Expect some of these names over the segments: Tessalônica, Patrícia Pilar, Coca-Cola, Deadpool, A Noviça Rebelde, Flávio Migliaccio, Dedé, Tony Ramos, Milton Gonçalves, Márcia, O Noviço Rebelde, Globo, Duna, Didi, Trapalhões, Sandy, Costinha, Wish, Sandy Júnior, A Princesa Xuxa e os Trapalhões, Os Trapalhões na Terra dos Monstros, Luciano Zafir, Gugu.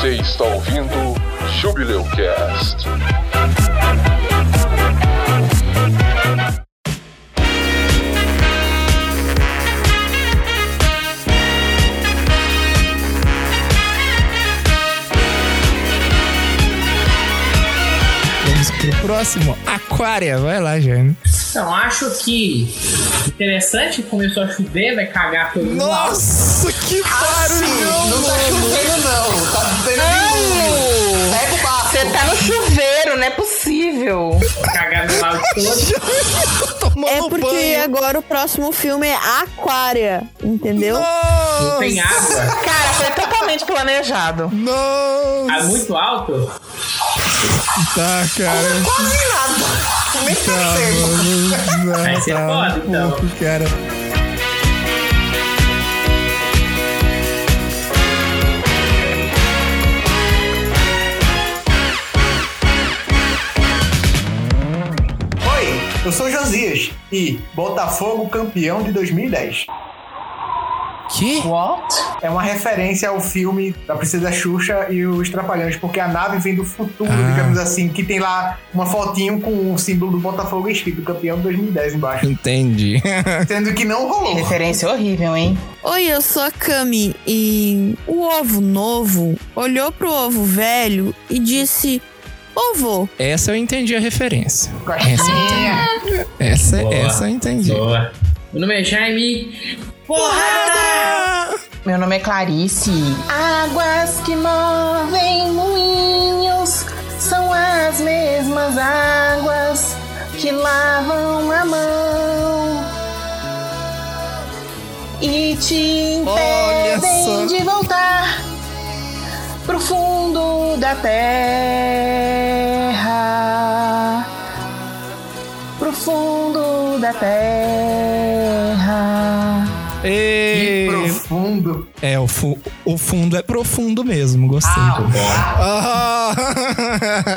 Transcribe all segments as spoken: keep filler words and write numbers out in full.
Você está ouvindo Jubileu Cast. Vamos pro próximo, Aquária. Vai lá, Jaime. Então, acho que interessante que começou a chover, vai cagar todo mundo. Nossa, que barulho! Assim, não tá chovendo, não. Tá dando. Pega o barco. Você tá no chuveiro, não é possível. Cagar no lado todo. É porque banho. Agora o próximo filme é Aquária, entendeu? Nossa. Não tem água. Cara, foi totalmente planejado. Nossa. É muito alto? Tá, cara. Não, quase nada. Nem tá, mano, não, aí você tá pode, então. Pouco, cara. Oi, eu sou o Josias e Botafogo campeão de dois mil e dez. Que? What? É uma referência ao filme da Princesa Xuxa e os Trapalhões, porque a nave vem do futuro, ah. digamos assim, que tem lá uma fotinho com o símbolo do Botafogo escrito, campeão de dois mil e dez embaixo. Entendi. Sendo que não rolou. Que referência horrível, hein? Oi, eu sou a Cami e o ovo novo olhou pro ovo velho e disse... Ovo. Essa eu entendi a referência. Essa eu entendi. Essa, essa eu entendi. Boa. Meu nome é Jaime... Porrada! Meu nome é Clarice. Águas que movem moinhos são as mesmas águas que lavam a mão e te impedem de voltar pro fundo da terra, pro fundo da terra. E... Que profundo. É, o, fu- o fundo é profundo mesmo, gostei. Ah, oh.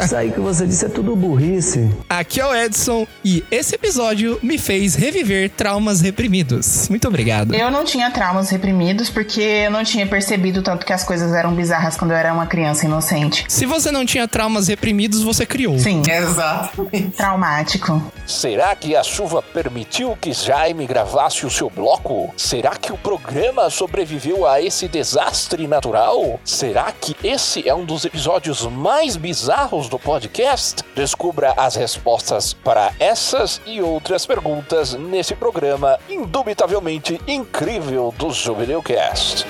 Isso aí que você disse é tudo burrice. Aqui é o Edson e esse episódio me fez reviver traumas reprimidos. Muito obrigado. Eu não tinha traumas reprimidos porque eu não tinha percebido tanto que as coisas eram bizarras quando eu era uma criança inocente. Se você não tinha traumas reprimidos, você criou. Sim. Exato. Traumático. Será que a chuva permitiu que Jaime gravasse o seu bloco? Será que o programa sobreviveu a esse desastre natural? Será que esse é um dos episódios mais bizarros do podcast? Descubra as respostas para essas e outras perguntas nesse programa indubitavelmente incrível do Jubileu Cast.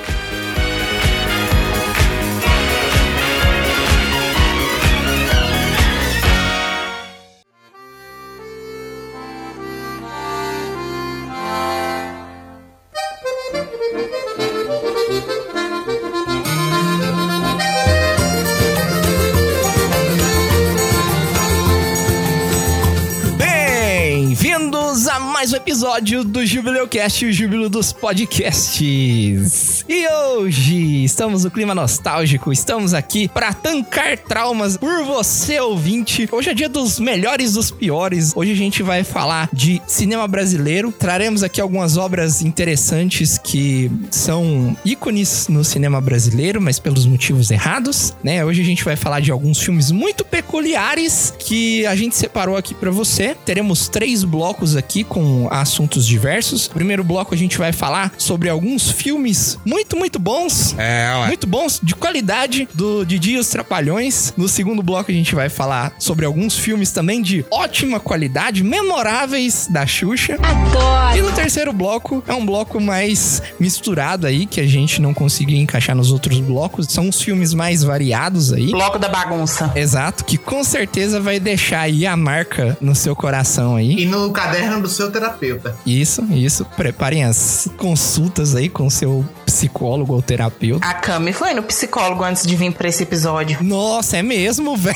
Mais um episódio do Jubileu Cast, o júbilo dos podcasts. E hoje estamos no clima nostálgico, estamos aqui para tancar traumas por você, ouvinte. Hoje é dia dos melhores, dos piores. Hoje a gente vai falar de cinema brasileiro. Traremos aqui algumas obras interessantes que são ícones no cinema brasileiro, mas pelos motivos errados, né? Hoje a gente vai falar de alguns filmes muito peculiares que a gente separou aqui para você. Teremos três blocos aqui com assuntos diversos. Primeiro bloco a gente vai falar sobre alguns filmes muito, muito bons. É, ué. Muito bons, de qualidade, do Didi e os Trapalhões. No segundo bloco a gente vai falar sobre alguns filmes também de ótima qualidade, memoráveis da Xuxa. Adoro! E no terceiro bloco, é um bloco mais misturado aí, que a gente não conseguiu encaixar nos outros blocos. São os filmes mais variados aí. Bloco da bagunça. Exato, que com certeza vai deixar aí a marca no seu coração aí. E no caderno do seu terapeuta. Isso, isso. Preparem as consultas aí com seu psicólogo ou terapeuta. A Cami foi no psicólogo antes de vir pra esse episódio. Nossa, é mesmo, velho?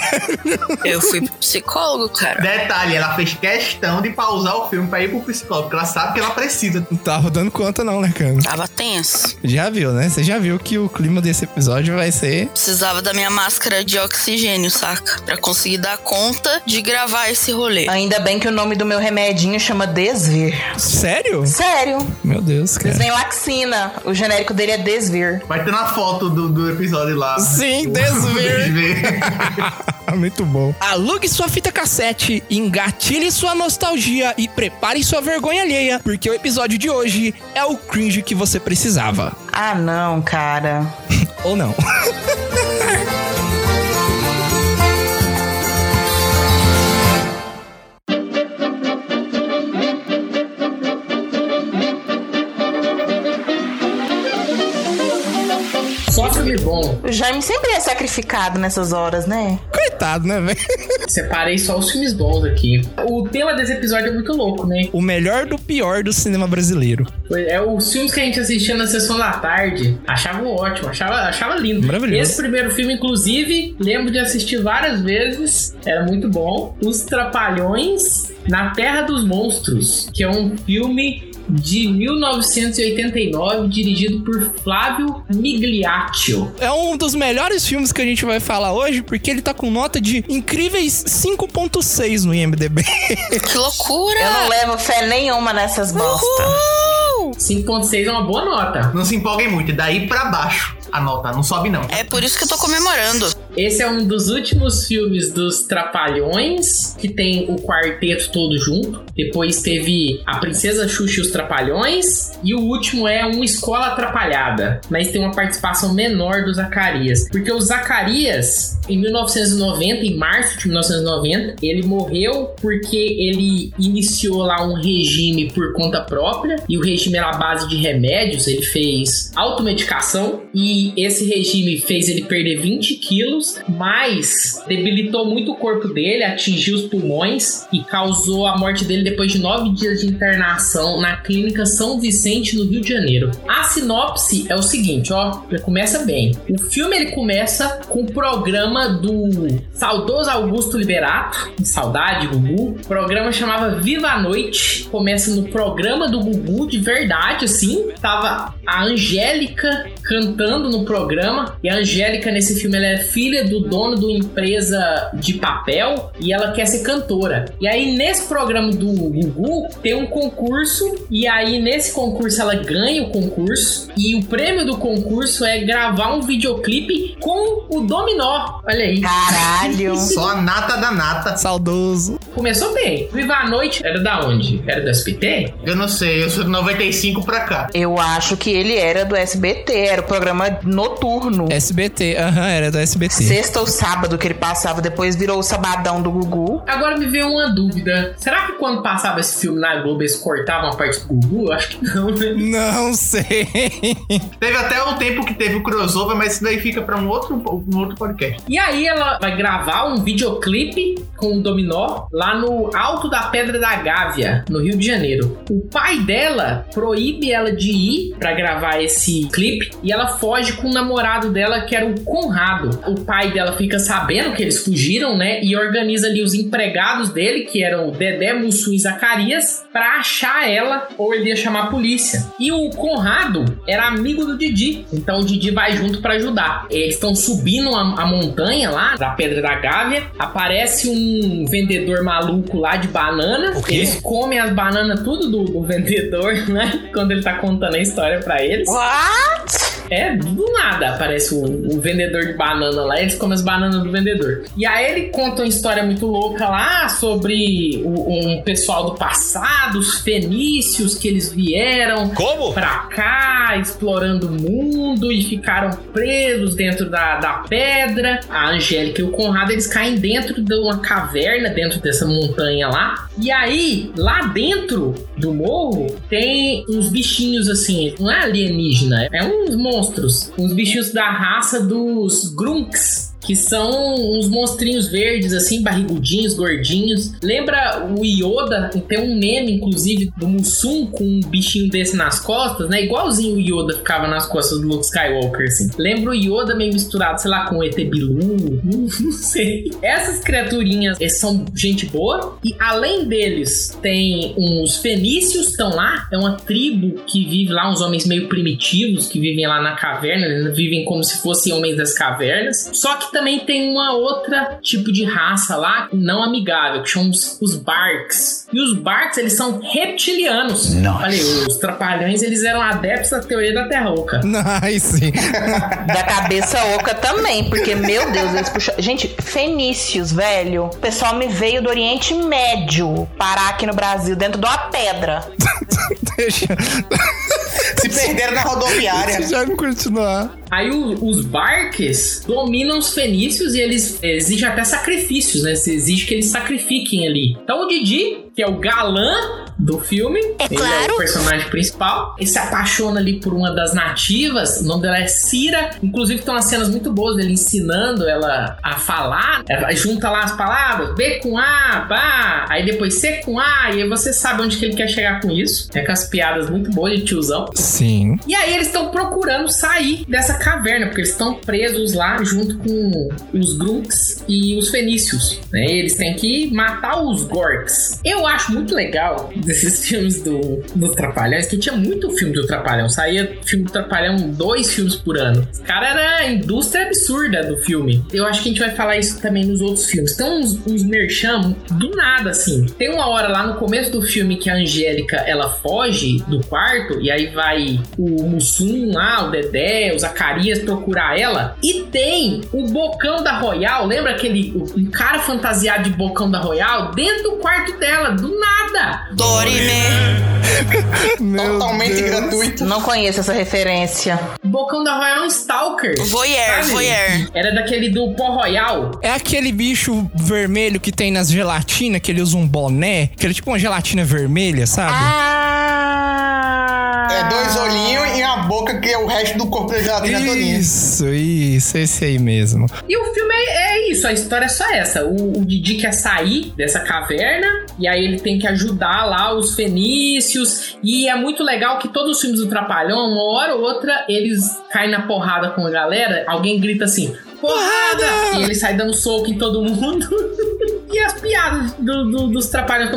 Eu fui pro psicólogo, cara. Detalhe, ela fez questão de pausar o filme pra ir pro psicólogo, porque ela sabe que ela precisa. Não tava dando conta não, né, Cami? Tava tenso. Já viu, né? Você já viu que o clima desse episódio vai ser... Precisava da minha máscara de oxigênio, saca? Pra conseguir dar conta de gravar esse rolê. Ainda bem que o nome do meu remedinho chama Desvir. Sério? Sério. Meu Deus, cara. Desvenlaxina. O genérico boneco dele é Desvir. Vai ter na foto do, do episódio lá. Sim, Desvir. Muito bom. Alugue sua fita cassete, engatilhe sua nostalgia e prepare sua vergonha alheia, porque o episódio de hoje é o cringe que você precisava. Ah, não, cara. Ou não. Só filme bom. O Jaime sempre é sacrificado nessas horas, né? Coitado, né, velho? Separei só os filmes bons aqui. O tema desse episódio é muito louco, né? O melhor do pior do cinema brasileiro. É os filmes que a gente assistia na sessão da tarde. Achava ótimo, achava, achava lindo. Maravilhoso. Esse primeiro filme, inclusive, lembro de assistir várias vezes. Era muito bom. Os Trapalhões na Terra dos Monstros, que é um filme de mil novecentos e oitenta e nove, dirigido por Flávio Migliaccio. É um dos melhores filmes que a gente vai falar hoje, porque ele tá com nota de incríveis cinco ponto seis no I M D B. Que loucura! Eu não levo fé nenhuma nessas bostas. cinco ponto seis é uma boa nota. Não se empolguem muito, daí pra baixo a nota, não sobe não. É por isso que eu tô comemorando. Esse é um dos últimos filmes dos Trapalhões, que tem o quarteto todo junto. Depois teve A Princesa Xuxa e os Trapalhões. E o último é Uma Escola Atrapalhada, mas tem uma participação menor do Zacarias. Porque o Zacarias, em mil novecentos e noventa, em março de mil novecentos e noventa, ele morreu porque ele iniciou lá um regime por conta própria. E o regime era à base de remédios, ele fez automedicação. E esse regime fez ele perder vinte quilos. Mas debilitou muito o corpo dele, atingiu os pulmões e causou a morte dele depois de nove dias de internação na clínica São Vicente, no Rio de Janeiro. A sinopse é o seguinte, ó, começa bem. O filme ele começa com o programa do saudoso Augusto Liberato, saudade Gugu. O programa chamava Viva a Noite. Começa no programa do Gugu de verdade, assim. Tava a Angélica cantando no programa, e a Angélica nesse filme ela é filha do dono de uma empresa de papel e ela quer ser cantora. E aí nesse programa do Gugu tem um concurso, e aí nesse concurso ela ganha o concurso, e o prêmio do concurso é gravar um videoclipe com o Dominó. Olha aí. Caralho. Só a nata da nata. Saudoso. Começou bem. Viva a Noite era da onde? Era do S B T? Eu não sei, eu sou de noventa e cinco pra cá. Eu acho que ele era do S B T, era o programa noturno. S B T, aham, uhum, era do S B T. Sexta ou sábado que ele passava, depois virou o Sabadão do Gugu. Agora me veio uma dúvida. Será que quando passava esse filme na Globo, eles cortavam a parte do Gugu? Acho que não, né? Não sei. Teve até um tempo que teve o crossover, mas isso daí fica pra um outro, um outro podcast. E aí ela vai gravar um videoclipe com o Dominó lá no alto da Pedra da Gávea, no Rio de Janeiro. O pai dela proíbe ela de ir pra gravar esse clipe, e ela foge com o namorado dela, que era o Conrado. O pai dela fica sabendo que eles fugiram, né? E organiza ali os empregados dele, que eram o Dedé, Mussum e Zacarias, pra achar ela, ou ele ia chamar a polícia. E o Conrado era amigo do Didi, então o Didi vai junto pra ajudar. Eles estão subindo a, a montanha lá, da Pedra da Gávea, aparece um vendedor maluco lá de banana. O quê? Eles comem as bananas tudo do, do vendedor, né? Quando ele tá contando a história pra eles. What? É, do nada aparece o um, um vendedor de banana lá, eles comem as bananas do vendedor. E aí ele conta uma história muito louca lá sobre o, um pessoal do passado, os fenícios, que eles vieram Como? pra cá, explorando o mundo e ficaram presos dentro da, da pedra. A Angélica e o Conrado, eles caem dentro de uma caverna, dentro dessa montanha lá. E aí, lá dentro do morro, tem uns bichinhos assim, não é alienígena, é uns monstros, uns bichinhos da raça dos Grunks, que são uns monstrinhos verdes, assim, barrigudinhos, gordinhos. Lembra o Yoda? Tem um meme, inclusive, do Mussum com um bichinho desse nas costas, né? Igualzinho o Yoda ficava nas costas do Luke Skywalker, assim. Lembra o Yoda meio misturado, sei lá, com o E T Bilu? Não, não sei. Essas criaturinhas, eles são gente boa. E além deles, tem uns fenícios, estão lá. É uma tribo que vive lá, uns homens meio primitivos, que vivem lá na caverna. Eles vivem como se fossem homens das cavernas. Só que também tem uma outra tipo de raça lá, não amigável, que são os, os Barks. E os Barks, eles são reptilianos. Nossa. Falei, os Trapalhões, eles eram adeptos da teoria da Terra Oca. Nice. Da cabeça oca também, porque, meu Deus, eles puxaram... Gente, fenícios, velho. O pessoal me veio do Oriente Médio parar aqui no Brasil, dentro de uma pedra. Deixa... Se perderam na rodoviária. Deixa eu continuar. Aí o, os Barks dominam os fenícios e eles exigem até sacrifícios, né? Se exige que eles sacrifiquem ali. Então o Didi, que é o galã do filme, é ele claro. É o personagem principal, ele se apaixona ali por uma das nativas, o nome dela é Cira, inclusive tem umas cenas muito boas dele ensinando ela a falar, ela junta lá as palavras, B com A, Bá, aí depois C com A, e aí você sabe onde que ele quer chegar com isso, é com as piadas muito boas de tiozão. Sim. E aí eles estão procurando sair dessa caverna, porque eles estão presos lá junto com os Grunts e os fenícios, né? Eles têm que matar os Gorks. Eu acho muito legal desses filmes do, do Trapalhões, que tinha muito filme do Trapalhão, saía filme do Trapalhão, dois filmes por ano. Esse cara era a indústria absurda do filme. Eu acho que a gente vai falar isso também nos outros filmes. Tem uns, uns merchan do nada, assim. Tem uma hora lá no começo do filme que a Angélica, ela foge do quarto, e aí vai o Mussum lá, o Dedé, o Zacarias procurar ela, e tem o Bocão da Royal, lembra aquele um cara fantasiado de Bocão da Royal dentro do quarto dela, do nada. Dorime. Totalmente Deus. Gratuito. Não conheço essa referência. Bocão da Royal é um stalker. Voyeur, voyeur. Era daquele do pó royal. É aquele bicho vermelho que tem nas gelatinas, que ele usa um boné, que ele é tipo uma gelatina vermelha, sabe? Ah! É dois olhinhos e uma boca que é o resto do corpo da gelatina todinha. Isso, isso, esse aí mesmo. E o filme é, é isso, a história é só essa. O, o Didi quer sair dessa caverna e aí ele tem que ajudar lá os fenícios. E é muito legal que todos os filmes do Trapalhão, uma hora ou outra, eles caem na porrada com a galera. Alguém grita assim, porrada! Porrada! E ele sai dando soco em todo mundo. E as piadas do, do, dos Trapalhões.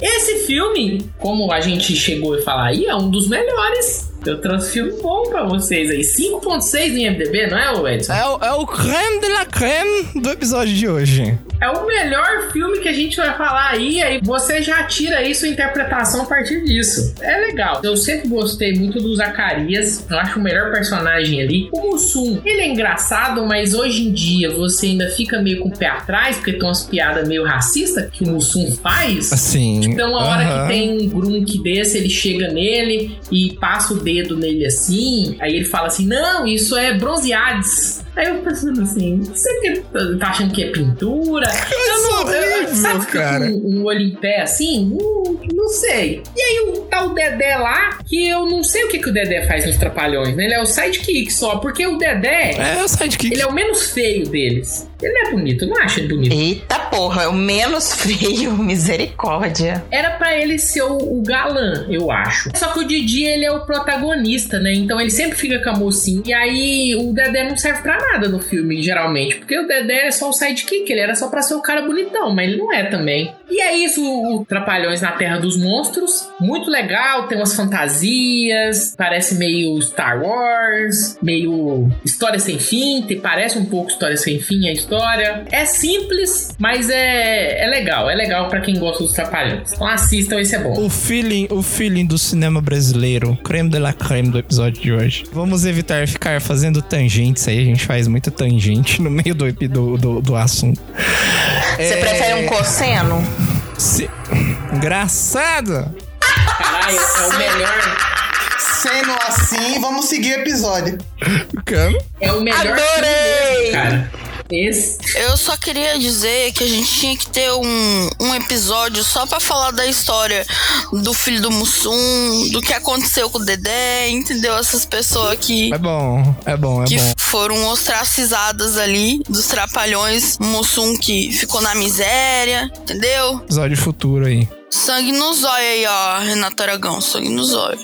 Esse filme, como a gente chegou a falar aí, é um dos melhores. Eu trouxe filme bom pra vocês aí. cinco ponto seis no I M D B, não é, o Edson? É o, é o creme de la creme do episódio de hoje. É o melhor filme que a gente vai falar aí, aí você já tira aí sua interpretação a partir disso. É legal. Eu sempre gostei muito do Zacarias, eu acho o melhor personagem ali. O Mussum, ele é engraçado, mas hoje em dia você ainda fica meio com o pé atrás, porque tem umas piadas meio racistas que o Mussum faz. Assim, então, uma uh-huh. hora que tem um grunk desse, ele chega nele e passa o dedo dedo nele assim, aí ele fala assim, não, isso é bronzeades. Aí eu pensando assim, você que tá achando que é pintura? Eu, eu não, eu, horrível, sabe, cara. Um, um olho em pé assim? Hum, não sei. E aí o tal Dedé lá, que eu não sei o que, que o Dedé faz nos Trapalhões, né? Ele é o sidekick só, porque o Dedé é o sidekick. Ele é o menos feio deles. Ele não é bonito, eu não acho ele bonito. Eita porra, é o menos feio, misericórdia. Era pra ele ser o, o galã, eu acho. Só que o Didi, ele é o protagonista, né? Então ele sempre fica com a mocinha. E aí o Dedé não serve pra nada no filme, geralmente. Porque o Dedé é só o sidekick, ele era só pra ser o cara bonitão, mas ele não é também. E é isso, o Trapalhões na Terra dos Monstros. Muito legal, tem umas fantasias, parece meio Star Wars, meio História Sem Fim, parece um pouco História Sem Fim, a história. História. É simples, mas é, é legal. É legal pra quem gosta dos Trapalhões. Então assistam, isso é bom. O feeling, o feeling do cinema brasileiro. Creme de la creme do episódio de hoje. Vamos evitar ficar fazendo tangentes aí. A gente faz muita tangente no meio do, do, do, do assunto. Você é... prefere um cosseno? Se... Engraçado! Caralho, é o melhor... Sendo assim, vamos seguir o episódio. É o melhor. Adorei! Mesmo, cara. Esse. Eu só queria dizer que a gente tinha que ter um, um episódio só pra falar da história do filho do Mussum, do que aconteceu com o Dedé, entendeu? Essas pessoas que... É bom, é bom, é que bom. Que foram ostracizadas ali dos Trapalhões, Mussum que ficou na miséria, entendeu? Episódio futuro aí. Sangue no zóio aí, ó, Renato Aragão, sangue no zóio.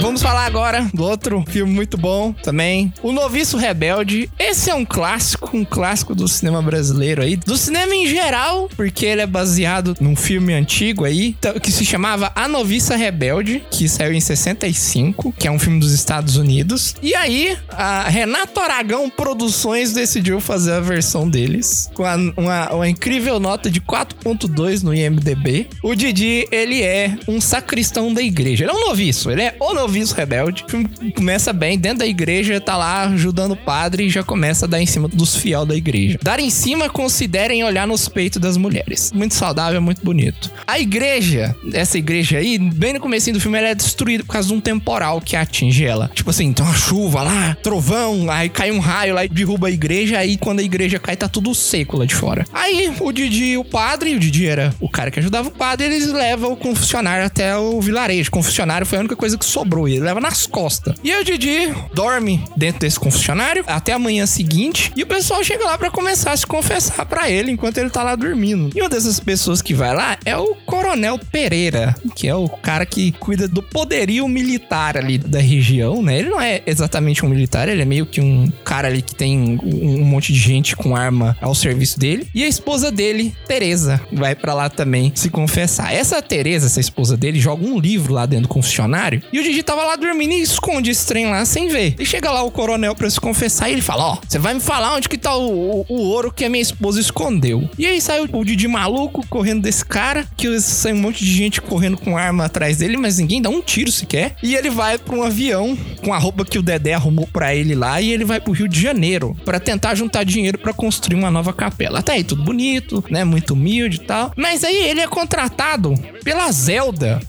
Vamos falar falar agora do outro filme muito bom também, O Noviço Rebelde. Esse é um clássico, um clássico do cinema brasileiro aí, do cinema em geral, porque ele é baseado num filme antigo aí, que se chamava A Noviça Rebelde, que saiu em sessenta e cinco, que é um filme dos Estados Unidos. E aí, a Renato Aragão Produções decidiu fazer a versão deles, com a, uma, uma incrível nota de quatro ponto dois no I M D B. O Didi, ele é um sacristão da igreja. Ele é um noviço, ele é o noviço rebelde. O filme começa bem, dentro da igreja, tá lá ajudando o padre e já começa a dar em cima dos fiel da igreja. Dar em cima, considerem olhar nos peitos das mulheres. Muito saudável, muito bonito. A igreja, essa igreja aí, bem no comecinho do filme, ela é destruída por causa de um temporal que atinge ela. Tipo assim, tem uma chuva lá, trovão, aí cai um raio lá e derruba a igreja, aí quando a igreja cai, tá tudo seco lá de fora. Aí, o Didi e o padre, o Didi era o cara que ajudava o padre, eles levam o confessionário até o vilarejo. O confessionário foi a única coisa que sobrou, ele leva nas costas. E aí o Didi dorme dentro desse confessionário até a manhã seguinte, e o pessoal chega lá pra começar a se confessar pra ele enquanto ele tá lá dormindo. E uma dessas pessoas que vai lá é o Coronel Pereira, que é o cara que cuida do poderio militar ali da região, né? Ele não é exatamente um militar, ele é meio que um cara ali que tem um monte de gente com arma ao serviço dele. E a esposa dele, Tereza, vai pra lá também se confessar. Essa Tereza, essa esposa dele, joga um livro lá dentro do confessionário, e o Didi tava lá dormindo e esconde esse trem lá sem ver. E chega lá o coronel pra se confessar e ele fala, ó, oh, você vai me falar onde que tá o, o, o ouro que a minha esposa escondeu. E aí sai o, o Didi maluco correndo desse cara, que sai um monte de gente correndo com arma atrás dele, mas ninguém dá um tiro sequer. E ele vai pra um avião com a roupa que o Dedé arrumou pra ele lá, e ele vai pro Rio de Janeiro pra tentar juntar dinheiro pra construir uma nova capela. Até aí tudo bonito, né? Muito humilde e tal. Mas aí ele é contratado pela Zelda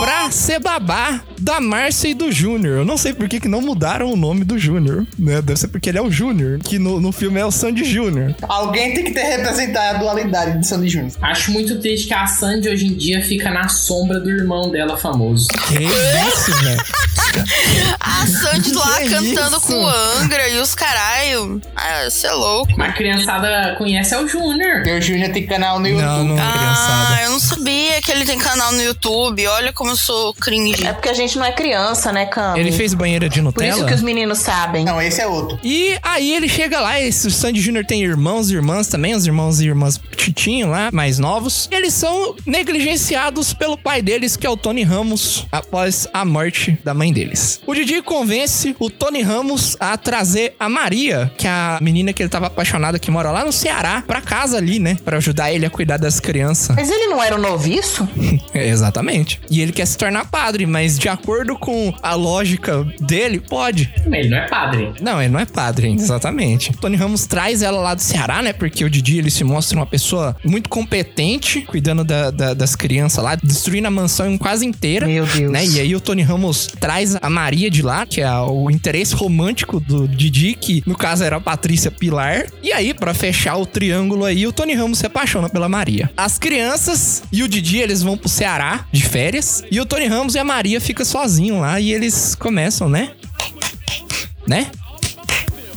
pra ser babá da Márcia e do Júnior. Eu não sei por que que não mudaram o nome do Júnior, né? Deve ser porque ele é o Júnior, que no, no filme é o Sandy Júnior. Alguém tem que ter representado a dualidade do Sandy Júnior. Acho muito triste que a Sandy hoje em dia fica na sombra do irmão dela famoso. Que isso, velho? A Sandy lá que cantando isso? Com o Angra e os caralho. Ah, você é louco. Mas a criançada conhece é o Júnior. E o Júnior tem canal no YouTube. Não, não é criançada. Ah, eu não sabia que ele tem canal no YouTube. Olha como eu sou cringe. É porque a gente não é criança, né, Cami? Ele fez banheira de Nutella? Por isso que os meninos sabem. Não, esse é outro. E aí ele chega lá, esse, o Sandy Júnior tem irmãos e irmãs também, os irmãos e irmãs Titinho lá, mais novos. E eles são negligenciados pelo pai deles, que é o Tony Ramos, após a morte da mãe deles. O Didi convence o Tony Ramos a trazer a Maria, que é a menina que ele tava apaixonado, que mora lá no Ceará, pra casa ali, né? Pra ajudar ele a cuidar das crianças. Mas ele não era um noviço? É, exatamente. E ele quer se tornar padre, mas de acordo com a lógica dele, pode. Ele não é padre. Não, ele não é padre, exatamente. Tony Ramos traz ela lá do Ceará, né? Porque o Didi, ele se mostra uma pessoa muito competente, cuidando da, da, das crianças lá, destruindo a mansão quase inteira. Meu Deus. Né? E aí o Tony Ramos traz a Maria de lá, que é o interesse romântico do Didi, que no caso era a Patrícia Pilar. E aí, pra fechar o triângulo aí, o Tony Ramos se apaixona pela Maria. As crianças e o Didi, eles vão pro Ceará de férias, e o Tony Ramos e a Maria ficam sozinhos lá, e eles começam, né? Né?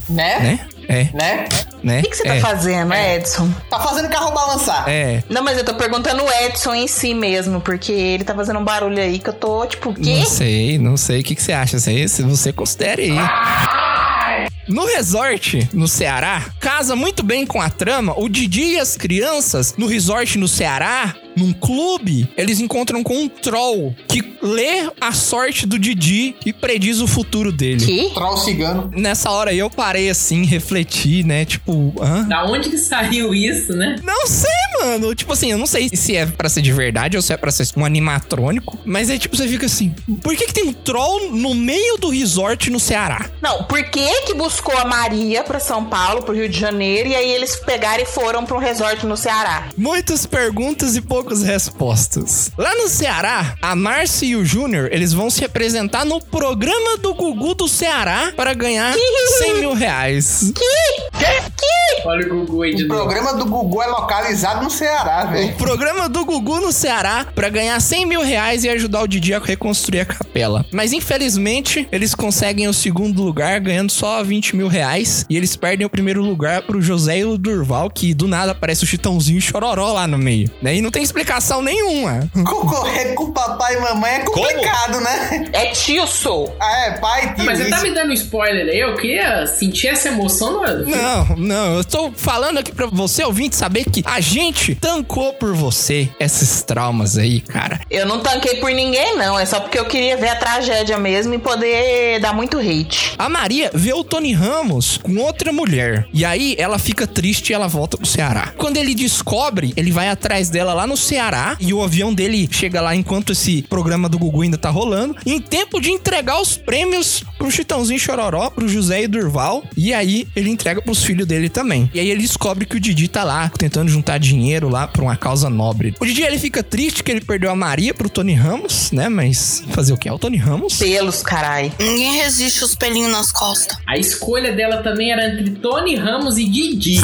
Né? Né? É. Né? Né? O que, que você é. tá fazendo, é. Edson? Tá fazendo carro balançar. É. Não, mas eu tô perguntando o Edson em si mesmo, porque ele tá fazendo um barulho aí que eu tô, tipo, quê? Não sei, não sei. O que, que você acha? Se você considera aí. Ah! No resort, no Ceará, casa muito bem com a trama. O Didi e as crianças, no resort no Ceará, num clube, eles encontram com um troll que lê a sorte do Didi e prediz o futuro dele. Que? Troll cigano. Nessa hora aí eu parei assim, refleti, né? Tipo, hã? Da onde que saiu isso, né? Não sei, mano. Tipo assim, eu não sei se é pra ser de verdade ou se é pra ser um animatrônico. Mas é tipo, você fica assim, por que que tem um troll no meio do resort no Ceará? Não, por que que buscou Buscou a Maria pra São Paulo, pro Rio de Janeiro, e aí eles pegaram e foram pra um resort no Ceará. Muitas perguntas e poucas respostas. Lá no Ceará, a Márcia e o Júnior, eles vão se apresentar no programa do Gugu do Ceará para ganhar cem mil reais. Que? Que? Olha o Gugu aí de novo. O programa do Gugu é localizado no Ceará, velho. O programa do Gugu no Ceará pra ganhar cem mil reais e ajudar o Didi a reconstruir a capela. Mas infelizmente, eles conseguem o segundo lugar ganhando só vinte mil reais. E eles perdem o primeiro lugar pro José e o Durval, que do nada aparece o Chitãozinho e Chororó lá no meio. E não tem explicação nenhuma. Concorrer com papai e mamãe é complicado, como? Né? É tio, sou. Ah, é pai, tio. Mas você tá me dando spoiler aí? Eu queria sentir essa emoção, mano. Não, não. Eu tô falando aqui pra você, ouvinte, saber que a gente tancou por você esses traumas aí, cara. Eu não tanquei por ninguém, não. É só porque eu queria ver a tragédia mesmo e poder dar muito hate. A Maria vê o Tony Ramos com outra mulher. E aí ela fica triste e ela volta pro Ceará. Quando ele descobre, ele vai atrás dela lá no Ceará e o avião dele chega lá enquanto esse programa do Gugu ainda tá rolando, em tempo de entregar os prêmios pro Chitãozinho e Chororó, pro José e Durval, e aí ele entrega pros filhos dele também. E aí ele descobre que o Didi tá lá, tentando juntar dinheiro lá pra uma causa nobre. O Didi, ele fica triste que ele perdeu a Maria pro Tony Ramos, né, mas fazer o que é o Tony Ramos? Pelos, carai. Ninguém resiste os pelinhos nas costas. A escolha dela também era entre Tony Ramos e Didi.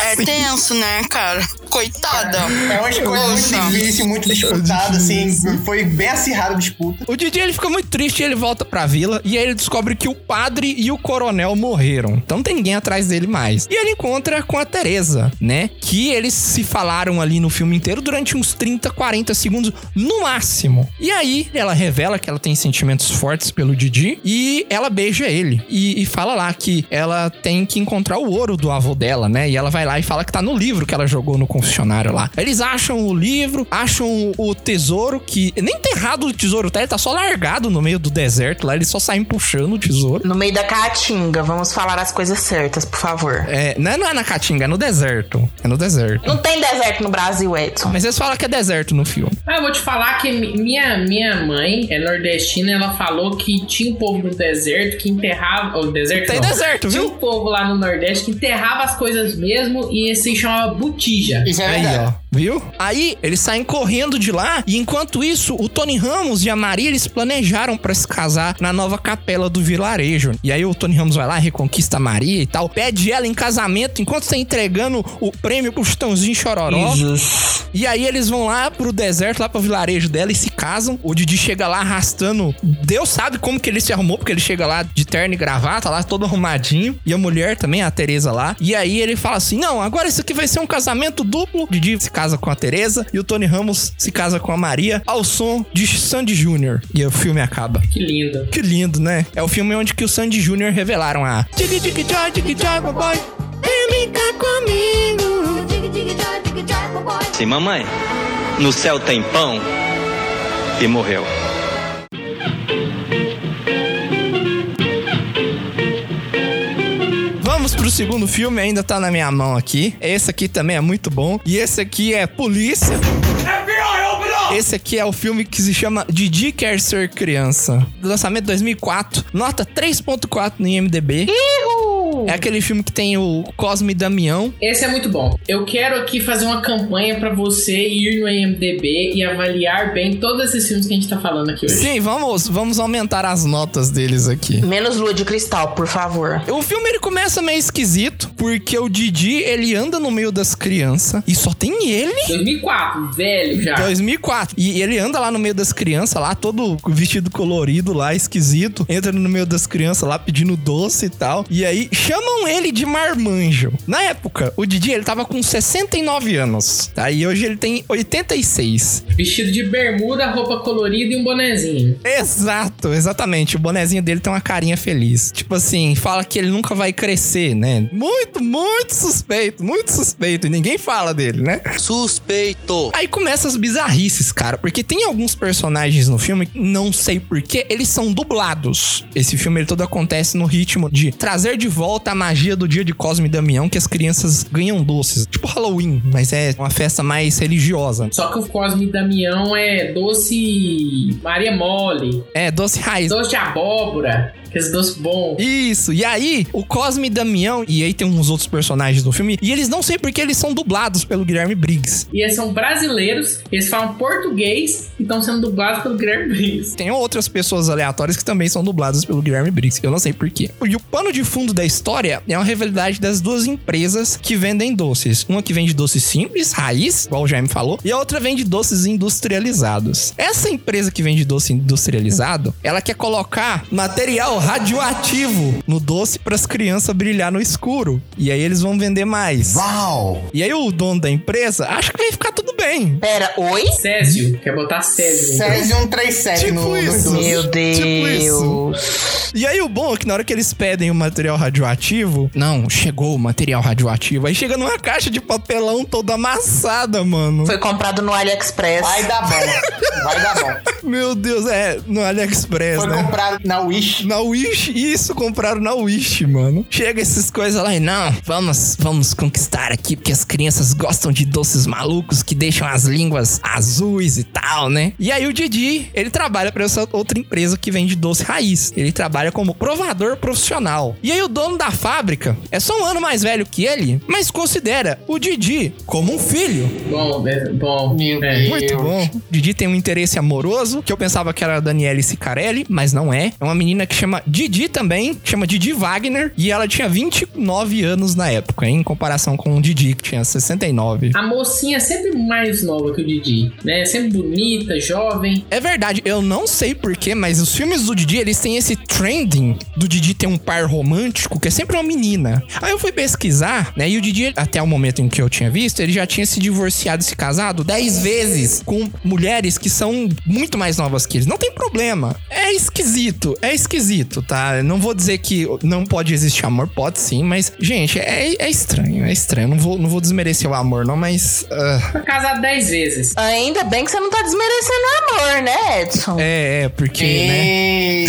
É tenso, né, cara? Coitada. É uma escolha muito difícil, muito disputada, assim. Foi bem acirrada a disputa. O Didi, ele fica muito triste, ele volta pra vila e aí ele descobre que o padre e o coronel morreram. Então não tem ninguém atrás dele mais. E ele encontra com a Tereza, né? Que eles se falaram ali no filme inteiro durante uns trinta, quarenta segundos, no máximo. E aí ela revela que ela tem sentimentos fortes pelo Didi e ela beija ele. E, e fala lá que ela tem que encontrar o ouro do avô dela, né? E ela vai lá e fala que tá no livro que ela jogou no confessionário lá. Eles acham o livro, acham o tesouro, que nem enterrado o tesouro, tá? Ele tá só largado no meio do deserto lá, eles só saem puxando o tesouro. No meio da caatinga, vamos falar as coisas certas, por favor. É, não é, não é na caatinga, é no deserto. É no deserto. Não tem deserto no Brasil, Edson. Mas eles falam que é deserto no filme. Ah, eu vou te falar que minha, minha mãe é nordestina, ela falou que tinha um povo no deserto que enterrava... Oh, deserto tem não. deserto, viu? Tinha um povo lá no Nordeste que enterrava as coisas mesmo e se chamava botija. Isso é verdade. Aí, ó. Viu? Aí, eles saem correndo de lá e enquanto isso, o Tony Ramos e a Maria, eles planejaram pra se casar na nova capela do vilarejo. E aí, o Tony Ramos vai lá, reconquista a Maria e tal, pede ela em casamento enquanto tá entregando o prêmio pro Chitãozinho e Chororó. Jesus. E aí, eles vão lá pro deserto, lá pro vilarejo dela e se casam. O Didi chega lá arrastando. Deus sabe como que ele se arrumou, porque ele chega lá de terno e gravata, lá todo arrumadinho. E a mulher também, a Tereza lá. E aí, ele fala assim, não, agora isso aqui vai ser um casamento duplo. O Didi se casa com a Tereza e o Tony Ramos se casa com a Maria ao som de Sandy Júnior. E o filme acaba. Que lindo. Que lindo, né? É o filme onde que o Sandy Júnior revelaram a... Tiki tiki tchá, tiki tchá, papai, vem brincar comigo. Tiki tiki tchá, tiki tchá, papai. Sim, mamãe. No céu tem pão. E morreu. Vamos pro segundo filme, ainda tá na minha mão aqui. Esse aqui também é muito bom. E esse aqui é Polícia. Esse aqui é o filme que se chama Didi Quer Ser Criança. Lançamento dois mil e quatro, nota três ponto quatro no I M D B. Uhul. É aquele filme que tem o Cosme e Damião. Esse é muito bom. Eu quero aqui fazer uma campanha pra você ir no I M D B e avaliar bem todos esses filmes que a gente tá falando aqui hoje. Sim, vamos, vamos aumentar as notas deles aqui. Menos Lua de Cristal, por favor. O filme, ele começa meio esquisito, porque o Didi, ele anda no meio das crianças e só tem ele. dois mil e quatro, velho já. dois mil e quatro. E ele anda lá no meio das crianças lá, todo vestido colorido lá, esquisito. Entra no meio das crianças lá, pedindo doce e tal. E aí, chamam ele de marmanjo. Na época, o Didi, ele tava com sessenta e nove anos, tá? E hoje ele tem oitenta e seis. Vestido de bermuda, roupa colorida e um bonezinho. Exato, exatamente. O bonezinho dele tem uma carinha feliz. Tipo assim, fala que ele nunca vai crescer, né? Muito, muito suspeito, muito suspeito. E ninguém fala dele, né? Suspeito. Aí começa as bizarrices, cara, porque tem alguns personagens no filme, não sei porquê, eles são dublados. Esse filme, ele todo acontece no ritmo de trazer de volta a magia do dia de Cosme e Damião, que as crianças ganham doces. Tipo Halloween, mas é uma festa mais religiosa. Só que o Cosme e Damião é doce Maria Mole. É, doce raiz. Doce de abóbora. Esse gosto bom. Isso. E aí, o Cosme e Damião, e aí tem uns outros personagens do filme, e eles não sei porque eles são dublados pelo Guilherme Briggs. E eles são brasileiros, eles falam português e estão sendo dublados pelo Guilherme Briggs. Tem outras pessoas aleatórias que também são dubladas pelo Guilherme Briggs, eu não sei porquê. E o pano de fundo da história é uma rivalidade das duas empresas que vendem doces. Uma que vende doces simples, raiz, igual o Jaime falou, e a outra vende doces industrializados. Essa empresa que vende doce industrializado, ela quer colocar material radioativo no doce para as crianças brilhar no escuro. E aí eles vão vender mais. Uau! E aí o dono da empresa acha que vai ficar tudo bem. Pera, oi? Césio. Quer botar Césio. Césio cento e trinta e sete tipo no isso. Meu Deus. Tipo isso. E aí o bom é que na hora que eles pedem o material radioativo, não, chegou o material radioativo. Aí chega numa caixa de papelão toda amassada, mano. Foi comprado no AliExpress. Vai dar bom. Vai dar bom. Meu Deus, é, no AliExpress, Foi né? Foi comprado na Wish. Na Wish, isso, compraram na Wish, mano. Chega essas coisas lá e não, vamos, vamos conquistar aqui, porque as crianças gostam de doces malucos que deixam as línguas azuis e tal, né? E aí o Didi, ele trabalha pra essa outra empresa que vende doce raiz. Ele trabalha como provador profissional. E aí o dono da fábrica é só um ano mais velho que ele, mas considera o Didi como um filho. Bom, bom. É, muito bom. O Didi tem um interesse amoroso, que eu pensava que era a Daniele Sicarelli, mas não é. É uma menina que chama Didi também, chama Didi Wagner, e ela tinha vinte e nove anos na época, hein? Em comparação com o Didi, que tinha sessenta e nove. A mocinha é sempre mais nova que o Didi, né? Sempre bonita, jovem. É verdade, eu não sei porquê, mas os filmes do Didi, eles têm esse trending do Didi ter um par romântico, que é sempre uma menina. Aí eu fui pesquisar, né? E o Didi, até o momento em que eu tinha visto, ele já tinha se divorciado e se casado dez vezes com mulheres que são muito mais novas que eles. Não tem problema. É esquisito, é esquisito, tá? Eu não vou dizer que não pode existir amor, pode sim, mas, gente, é, é estranho, é estranho. Não vou, não vou desmerecer o amor, não, mas... Uh... Foi casado dez vezes. Ainda bem que você não tá desmerecendo o amor, né, Edson? É, é, porque, Eita.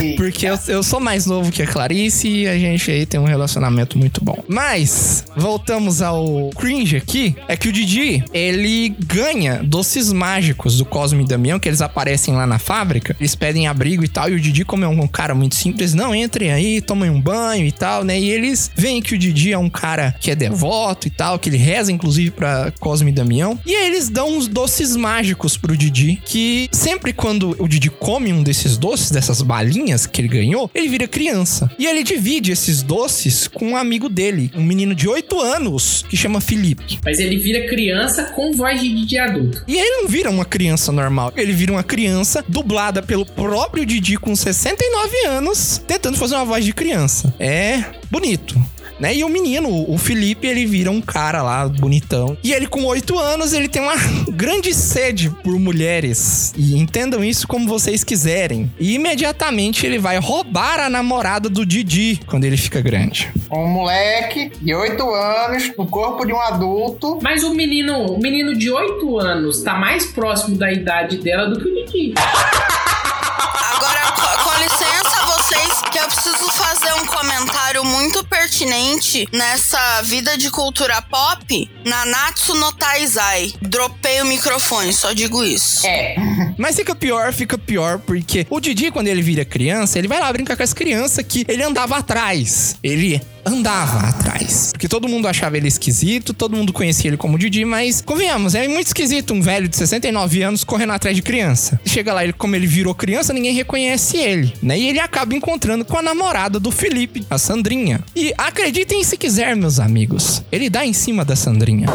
né? Porque eu, eu sou mais novo que a Clarice e a gente aí tem um relacionamento muito bom. Mas, voltamos ao cringe aqui, é que o Didi, ele ganha doces mágicos do Cosme e Damião, que eles aparecem lá na fábrica, eles pedem abrigo e tal, e o Didi, como é um cara muito simples, não, entrem aí, tomem um banho e tal, né? E eles veem que o Didi é um cara que é devoto e tal, que ele reza, inclusive, pra Cosme e Damião. E aí eles dão uns doces mágicos pro Didi, que sempre quando o Didi come um desses doces, dessas balinhas que ele ganhou, ele vira criança. E ele divide esses doces com um amigo dele, um menino de oito anos, que chama Felipe. Mas ele vira criança com voz de Didi adulto. E ele não vira uma criança normal, ele vira uma criança dublada pelo próprio Didi com sessenta e nove anos, tentando fazer uma voz de criança. É bonito, né? E o menino, o Felipe, ele vira um cara lá, bonitão. E ele com oito anos, ele tem uma grande sede por mulheres. E entendam isso como vocês quiserem. E imediatamente ele vai roubar a namorada do Didi quando ele fica grande. Um moleque de oito anos, no corpo de um adulto. Mas o menino, o menino de oito anos tá mais próximo da idade dela do que o Didi. Que eu preciso fazer um comentário muito pertinente nessa vida de cultura pop. Nanatsu no Taizai. Dropei o microfone, só digo isso. É. Mas fica pior, fica pior, porque o Didi, quando ele vira criança, ele vai lá brincar com as crianças que ele andava atrás. Ele... andava atrás. Porque todo mundo achava ele esquisito, todo mundo conhecia ele como Didi, mas, convenhamos, é muito esquisito um velho de sessenta e nove anos correndo atrás de criança. Chega lá, ele, como ele virou criança, ninguém reconhece ele, né? E ele acaba encontrando com a namorada do Felipe, a Sandrinha. E acreditem se quiser, meus amigos, ele dá em cima da Sandrinha.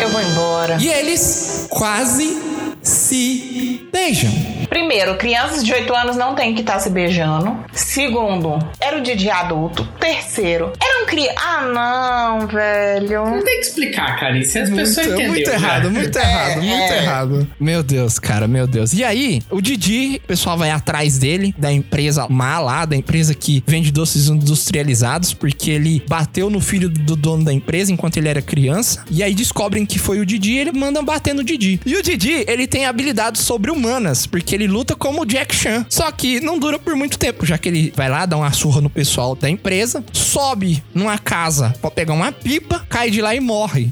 Eu vou embora. E eles quase se beijam. Primeiro, crianças de oito anos não tem que estar tá se beijando. Segundo, era o Didi adulto. Terceiro, era um criança... Ah, não, velho. Não tem que explicar, cara. Isso as muito, pessoas entenderam. Muito errado, muito é, errado, é. muito errado. Meu Deus, cara, meu Deus. E aí, o Didi, o pessoal vai atrás dele, da empresa má lá, da empresa que vende doces industrializados, porque ele bateu no filho do dono da empresa enquanto ele era criança. E aí descobrem que foi o Didi e ele manda bater no Didi. E o Didi, ele tem habilidades sobre-humanas, porque ele luta como o Jack Chan. Só que não dura por muito tempo, já que ele vai lá, dá uma surra no pessoal da empresa, sobe numa casa pra pegar uma pipa, cai de lá e morre.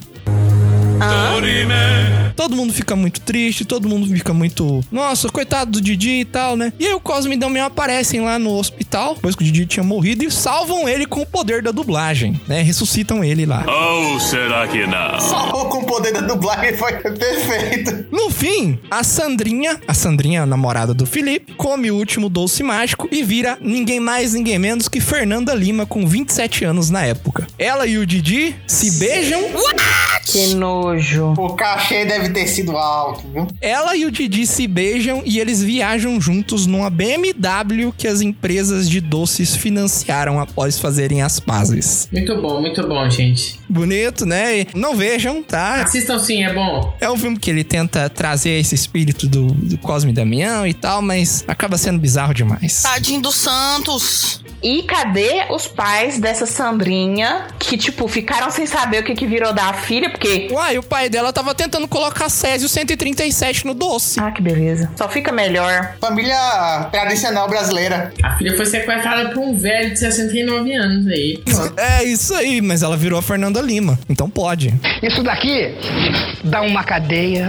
Ah. Todo mundo fica muito triste, todo mundo fica muito... Nossa, coitado do Didi e tal, né? E aí o Cosme e Damião aparecem lá no hospital, depois que o Didi tinha morrido, e salvam ele com o poder da dublagem, né? Ressuscitam ele lá. Ou oh, será que não? Salvou com o poder da dublagem, foi perfeito. No fim, a Sandrinha, a Sandrinha, a namorada do Felipe, come o último doce mágico e vira ninguém mais, ninguém menos que Fernanda Lima, com vinte e sete anos na época. Ela e o Didi se beijam... What? Que nojo. O cachê deve ter sido alto, viu? Ela e o Didi se beijam e eles viajam juntos numa B M W que as empresas de doces financiaram após fazerem as pazes. Muito bom, muito bom, gente. Bonito, né? E não vejam, tá? Assistam sim, é bom. É um filme que ele tenta trazer esse espírito do, do Cosme e Damião e tal, mas acaba sendo bizarro demais. Tadinho do Santos. E cadê os pais dessa Sandrinha que, tipo, ficaram sem saber o que que virou da filha, porque... Uai, o pai dela tava tentando colocar Césio cento e trinta e sete no doce. Ah, que beleza. Só fica melhor. Família tradicional brasileira. A filha foi sequestrada por um velho de sessenta e nove anos aí. É isso aí, mas ela virou a Fernanda Lima. Então pode. Isso daqui dá uma cadeia...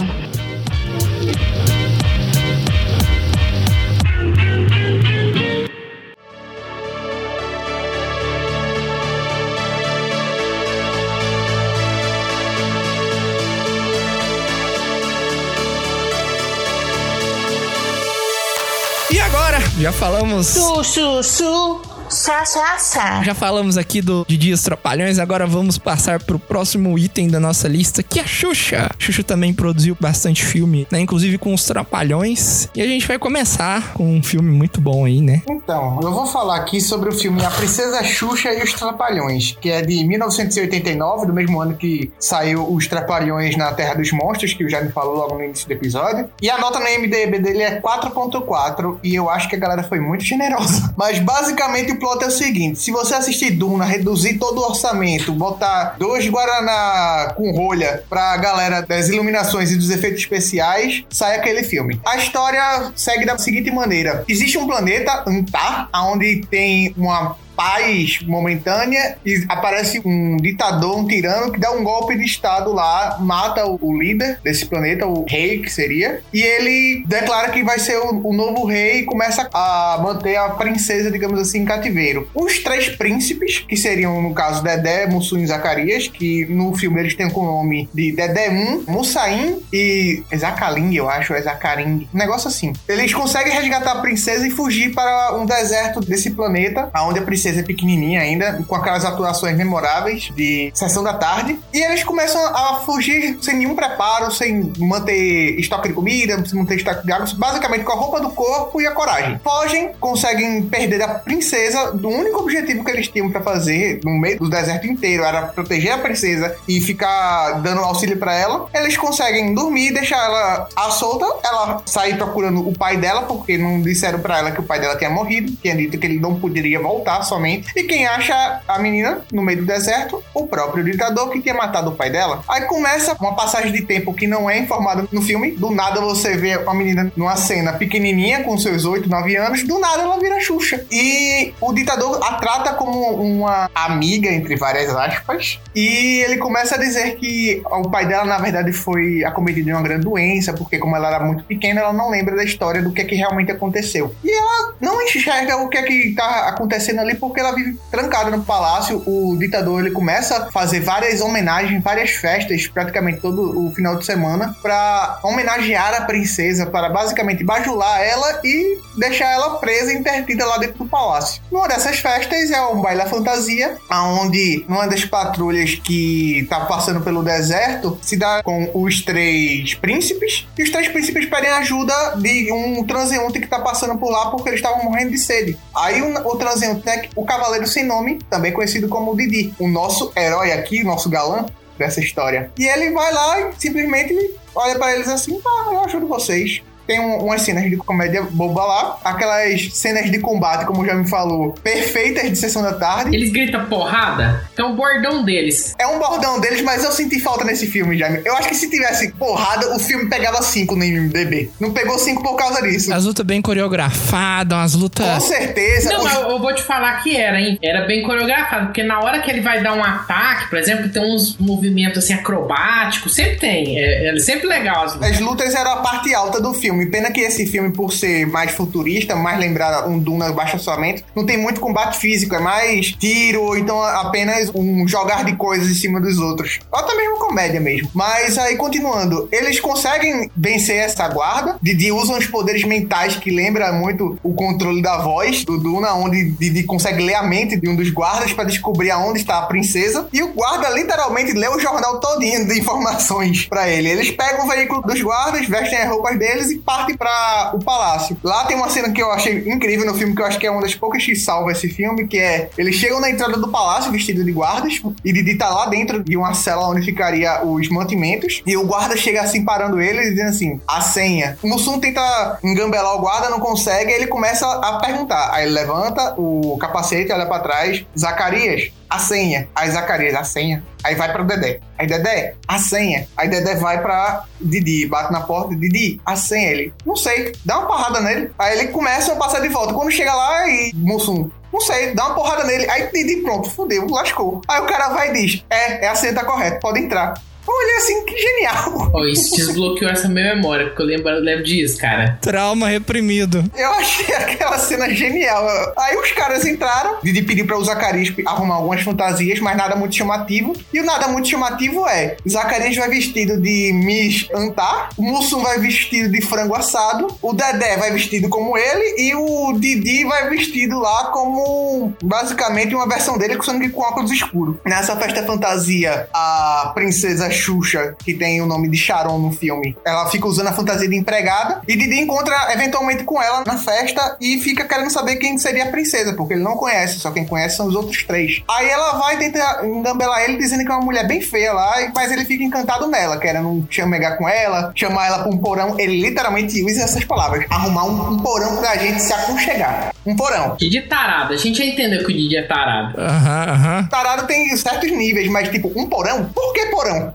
Já falamos... Su, su, su, sa, sa, sa. Já falamos aqui do Didi e os Trapalhões, agora vamos passar pro próximo item da nossa lista, que é a Xuxa. A Xuxa também produziu bastante filme, né? Inclusive com os Trapalhões. E a gente vai começar com um filme muito bom aí, né? Então, eu vou falar aqui sobre o filme A Princesa Xuxa e os Trapalhões, que é de mil novecentos e oitenta e nove, do mesmo ano que saiu Os Trapalhões na Terra dos Monstros, que o Jaime falou logo no início do episódio. E a nota no I M D B dele é quatro ponto quatro, e eu acho que a galera foi muito generosa. Mas basicamente o plot é o seguinte: se você assistir Duna, reduzir todo o orçamento, botar dois Guaraná com rolha pra galera das iluminações e dos efeitos especiais, sai aquele filme. A história segue da seguinte maneira: existe um planeta, Antar, onde tem uma paz momentânea e aparece um ditador, um tirano que dá um golpe de estado lá, mata o, o líder desse planeta, o rei que seria, e ele declara que vai ser o, o novo rei e começa a manter a princesa, digamos assim, em cativeiro. Os três príncipes, que seriam, no caso, Dedé, Mussum e Zacarias, que no filme eles têm com o nome de Dedé um, Mussaim e Zacaling, eu acho, é Zacaring, um negócio assim. Eles conseguem resgatar a princesa e fugir para um deserto desse planeta, onde a princesa é pequenininha ainda, com aquelas atuações memoráveis de Sessão da Tarde, e eles começam a fugir sem nenhum preparo, sem manter estoque de comida, sem manter estoque de água, basicamente com a roupa do corpo e a coragem. Fogem, conseguem perder a princesa, do único objetivo que eles tinham pra fazer no meio do deserto inteiro, era proteger a princesa e ficar dando auxílio pra ela. Eles conseguem dormir, deixar ela à solta, ela sai procurando o pai dela, porque não disseram pra ela que o pai dela tinha morrido, tinha dito que ele não poderia voltar só. E quem acha a menina no meio do deserto? O próprio ditador que tinha matado o pai dela. Aí começa uma passagem de tempo que não é informada no filme. Do nada você vê uma menina numa cena pequenininha, com seus oito, nove anos. Do nada ela vira Xuxa. E o ditador a trata como uma amiga, entre várias aspas. E ele começa a dizer que o pai dela, na verdade, foi acometido de uma grande doença, porque como ela era muito pequena, ela não lembra da história do que é que realmente aconteceu. E ela não enxerga o que é que tá acontecendo ali, porque ela vive trancada no palácio. O ditador, ele começa a fazer várias homenagens, várias festas, praticamente todo o final de semana, pra homenagear a princesa, para basicamente bajular ela e deixar ela presa, interdita lá dentro do palácio. Numa dessas festas é um baile à fantasia, onde uma das patrulhas que tá passando pelo deserto se dá com os três príncipes, e os três príncipes pedem ajuda de um transeunte que tá passando por lá, porque eles estavam morrendo de sede. Aí o transeunte, né, o Cavaleiro Sem Nome, também conhecido como Didi, o nosso herói aqui, o nosso galã dessa história. E ele vai lá e simplesmente olha pra eles assim: ah, eu ajudo vocês. tem um, umas cenas de comédia boba lá, aquelas cenas de combate, como já me falou, perfeitas de Sessão da Tarde. Eles gritam porrada, então o bordão deles. É um bordão deles, mas eu senti falta nesse filme, Jaime. Eu acho que se tivesse porrada, o filme pegava cinco no I M D B. Não pegou cinco por causa disso. As lutas bem coreografadas, umas lutas... Com certeza. Não, os... mas eu vou te falar que era, hein? Era bem coreografado, porque na hora que ele vai dar um ataque, por exemplo, tem uns movimentos assim acrobáticos, sempre tem. É, é sempre legal as lutas. As lutas eram a parte alta do filme. Pena que esse filme, por ser mais futurista, mais lembrar um Duna baixo orçamento, não tem muito combate físico, é mais tiro, ou então apenas um jogar de coisas em cima dos outros. Ou até mesmo comédia mesmo. Mas aí, continuando, eles conseguem vencer essa guarda. Didi usa os poderes mentais que lembra muito o controle da voz do Duna, onde Didi consegue ler a mente de um dos guardas para descobrir aonde está a princesa. E o guarda literalmente lê o jornal todinho de informações para ele. Eles pegam o veículo dos guardas, vestem as roupas deles e parte para o palácio. Lá tem uma cena que eu achei incrível no filme, que eu acho que é uma das poucas que salva esse filme, que é, eles chegam na entrada do palácio vestido de guardas, e Didi tá lá dentro de uma cela onde ficaria os mantimentos, e o guarda chega assim parando ele e dizendo assim, a senha. O Mussum tenta engambelar o guarda, não consegue, ele começa a perguntar. Aí ele levanta o capacete, olha pra trás, Zacarias, a senha. Aí Zacarias, a senha. Aí vai pra Dedé. Aí Dedé, a senha. Aí Dedé vai pra Didi, bate na porta, Didi, a senha. Ele, não sei, dá uma porrada nele. Aí ele começa a passar de volta. Quando chega lá e Mussum, não sei, dá uma porrada nele. Aí Didi, pronto, fudeu, lascou. Aí o cara vai e diz, é, é a senha, tá correta, pode entrar. Olha assim, que genial. Oh, isso desbloqueou essa minha memória, porque eu lembro, eu lembro disso, cara. Trauma reprimido. Eu achei aquela cena genial. Aí os caras entraram, Didi pediu pra o Zacarias arrumar algumas fantasias, mas nada muito chamativo. E o nada muito chamativo é, Zacarias vai vestido de Miss Antar, o Mussum vai vestido de frango assado, o Dedé vai vestido como ele, e o Didi vai vestido lá como, basicamente, uma versão dele, só que com óculos escuros. Nessa festa fantasia, a princesa Xuxa, que tem o nome de Sharon no filme, ela fica usando a fantasia de empregada, e Didi encontra eventualmente com ela na festa e fica querendo saber quem seria a princesa, porque ele não conhece, só quem conhece são os outros três. Aí ela vai tentar engambelar ele, dizendo que é uma mulher bem feia lá, mas ele fica encantado nela, querendo chamegar com ela, chamar ela pra um porão. Ele literalmente usa essas palavras, arrumar um, um porão pra gente se aconchegar. Um porão. Didi é tarado, a gente já entendeu que o Didi é tarado. Aham, aham. Tarado tem certos níveis, mas tipo, um porão? Por que porão?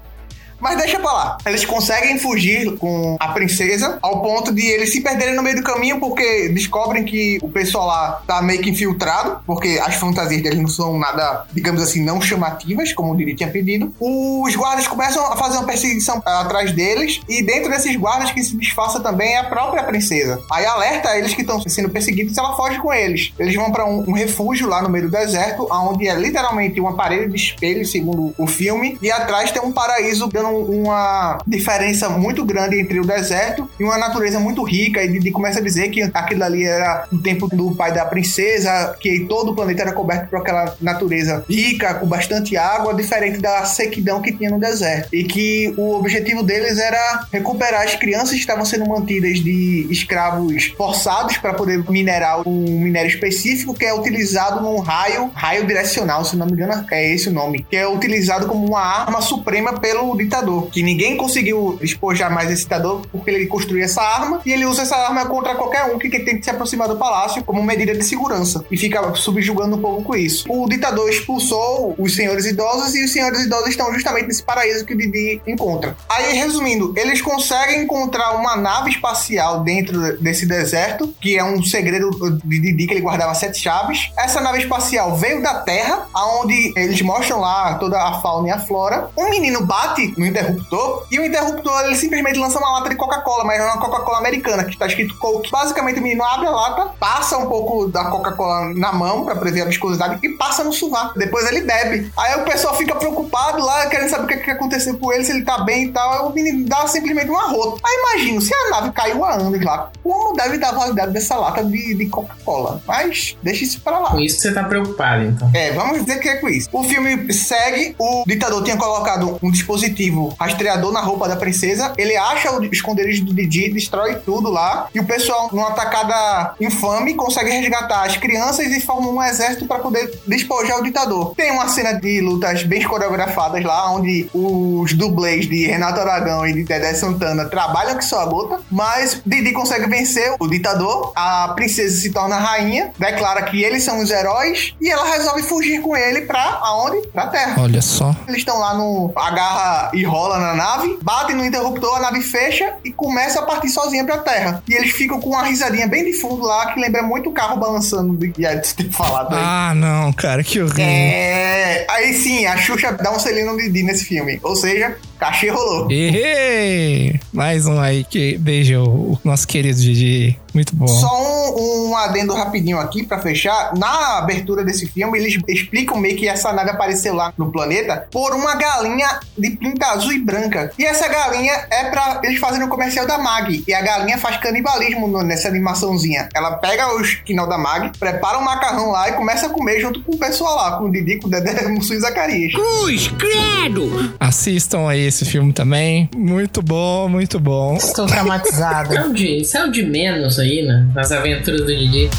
Mas deixa pra lá. Eles conseguem fugir com a princesa ao ponto de eles se perderem no meio do caminho, porque descobrem que o pessoal lá tá meio que infiltrado, porque as fantasias deles não são nada, digamos assim, não chamativas, como o Didi tinha pedido. Os guardas começam a fazer uma perseguição atrás deles, e dentro desses guardas que se disfarça também é a própria princesa. Aí alerta eles que estão sendo perseguidos, ela foge com eles. Eles vão pra um, um refúgio lá no meio do deserto, onde é literalmente uma parede de espelho, segundo o filme, e atrás tem um paraíso dando uma diferença muito grande entre o deserto e uma natureza muito rica. E Didi começa a dizer que aquilo ali era no tempo do pai da princesa, que todo o planeta era coberto por aquela natureza rica, com bastante água, diferente da sequidão que tinha no deserto, e que o objetivo deles era recuperar as crianças que estavam sendo mantidas de escravos forçados para poder minerar um minério específico, que é utilizado num raio raio direcional, se não me engano é esse o nome, que é utilizado como uma arma suprema pelo ditador, que ninguém conseguiu despojar mais esse ditador, porque ele construiu essa arma, e ele usa essa arma contra qualquer um que tente se aproximar do palácio como medida de segurança, e fica subjugando o povo com isso. O ditador expulsou os senhores idosos, e os senhores idosos estão justamente nesse paraíso que o Didi encontra. Aí, resumindo, eles conseguem encontrar uma nave espacial dentro desse deserto, que é um segredo de Didi, que ele guardava sete chaves. Essa nave espacial veio da Terra, onde eles mostram lá toda a fauna e a flora. Um menino bate no interruptor, e o interruptor ele simplesmente lança uma lata de Coca-Cola, mas é uma Coca-Cola americana, que tá escrito Coke. Basicamente o menino abre a lata, passa um pouco da Coca-Cola na mão pra prever a viscosidade e passa no sovaco. Depois ele bebe. Aí o pessoal fica preocupado lá, querendo saber o que, que aconteceu com ele, se ele tá bem e tal. Aí o menino dá simplesmente um arroto. Aí imagino, se a nave caiu há anos lá, como deve dar a validade dessa lata de, de Coca-Cola? Mas deixa isso pra lá. Com isso você tá preocupado, então. É, vamos dizer que é com isso. O filme segue, o ditador tinha colocado um dispositivo vivo, rastreador na roupa da princesa, ele acha o esconderijo do Didi, destrói tudo lá, e o pessoal, numa atacada infame, consegue resgatar as crianças e forma um exército para poder despojar o ditador. Tem uma cena de lutas bem coreografadas lá, onde os dublês de Renato Aragão e de Dedé Santana trabalham que só a gota, mas Didi consegue vencer o ditador, a princesa se torna rainha, declara que eles são os heróis, e ela resolve fugir com ele pra aonde? Pra Terra. Olha só. Eles estão lá no... agarra e rola na nave, batem no interruptor, a nave fecha e começa a partir sozinha pra Terra. E eles ficam com uma risadinha bem de fundo lá, que lembra muito o carro balançando de que ter falado aí. Ah, não, cara, que horrível. É... Aí sim, a Xuxa dá um selinho no Didi nesse filme. Ou seja... cachê rolou. Ehe! Mais um aí que beijou o nosso querido Didi. Muito bom. Só um, um adendo rapidinho aqui pra fechar. Na abertura desse filme, eles explicam meio que essa nave apareceu lá no planeta por uma galinha de pinta azul e branca. E essa galinha é pra eles fazerem o comercial da Mag. E a galinha faz canibalismo no, nessa animaçãozinha. Ela pega o quinal da Mag, prepara um macarrão lá e começa a comer junto com o pessoal lá, com o Didi, com o Dedé, Mussum e Zacarias. Cruz, credo! Assistam aí esse filme também. Muito bom, muito bom. Estou traumatizado. É o de, é o de menos aí, né? Nas aventuras do Didi.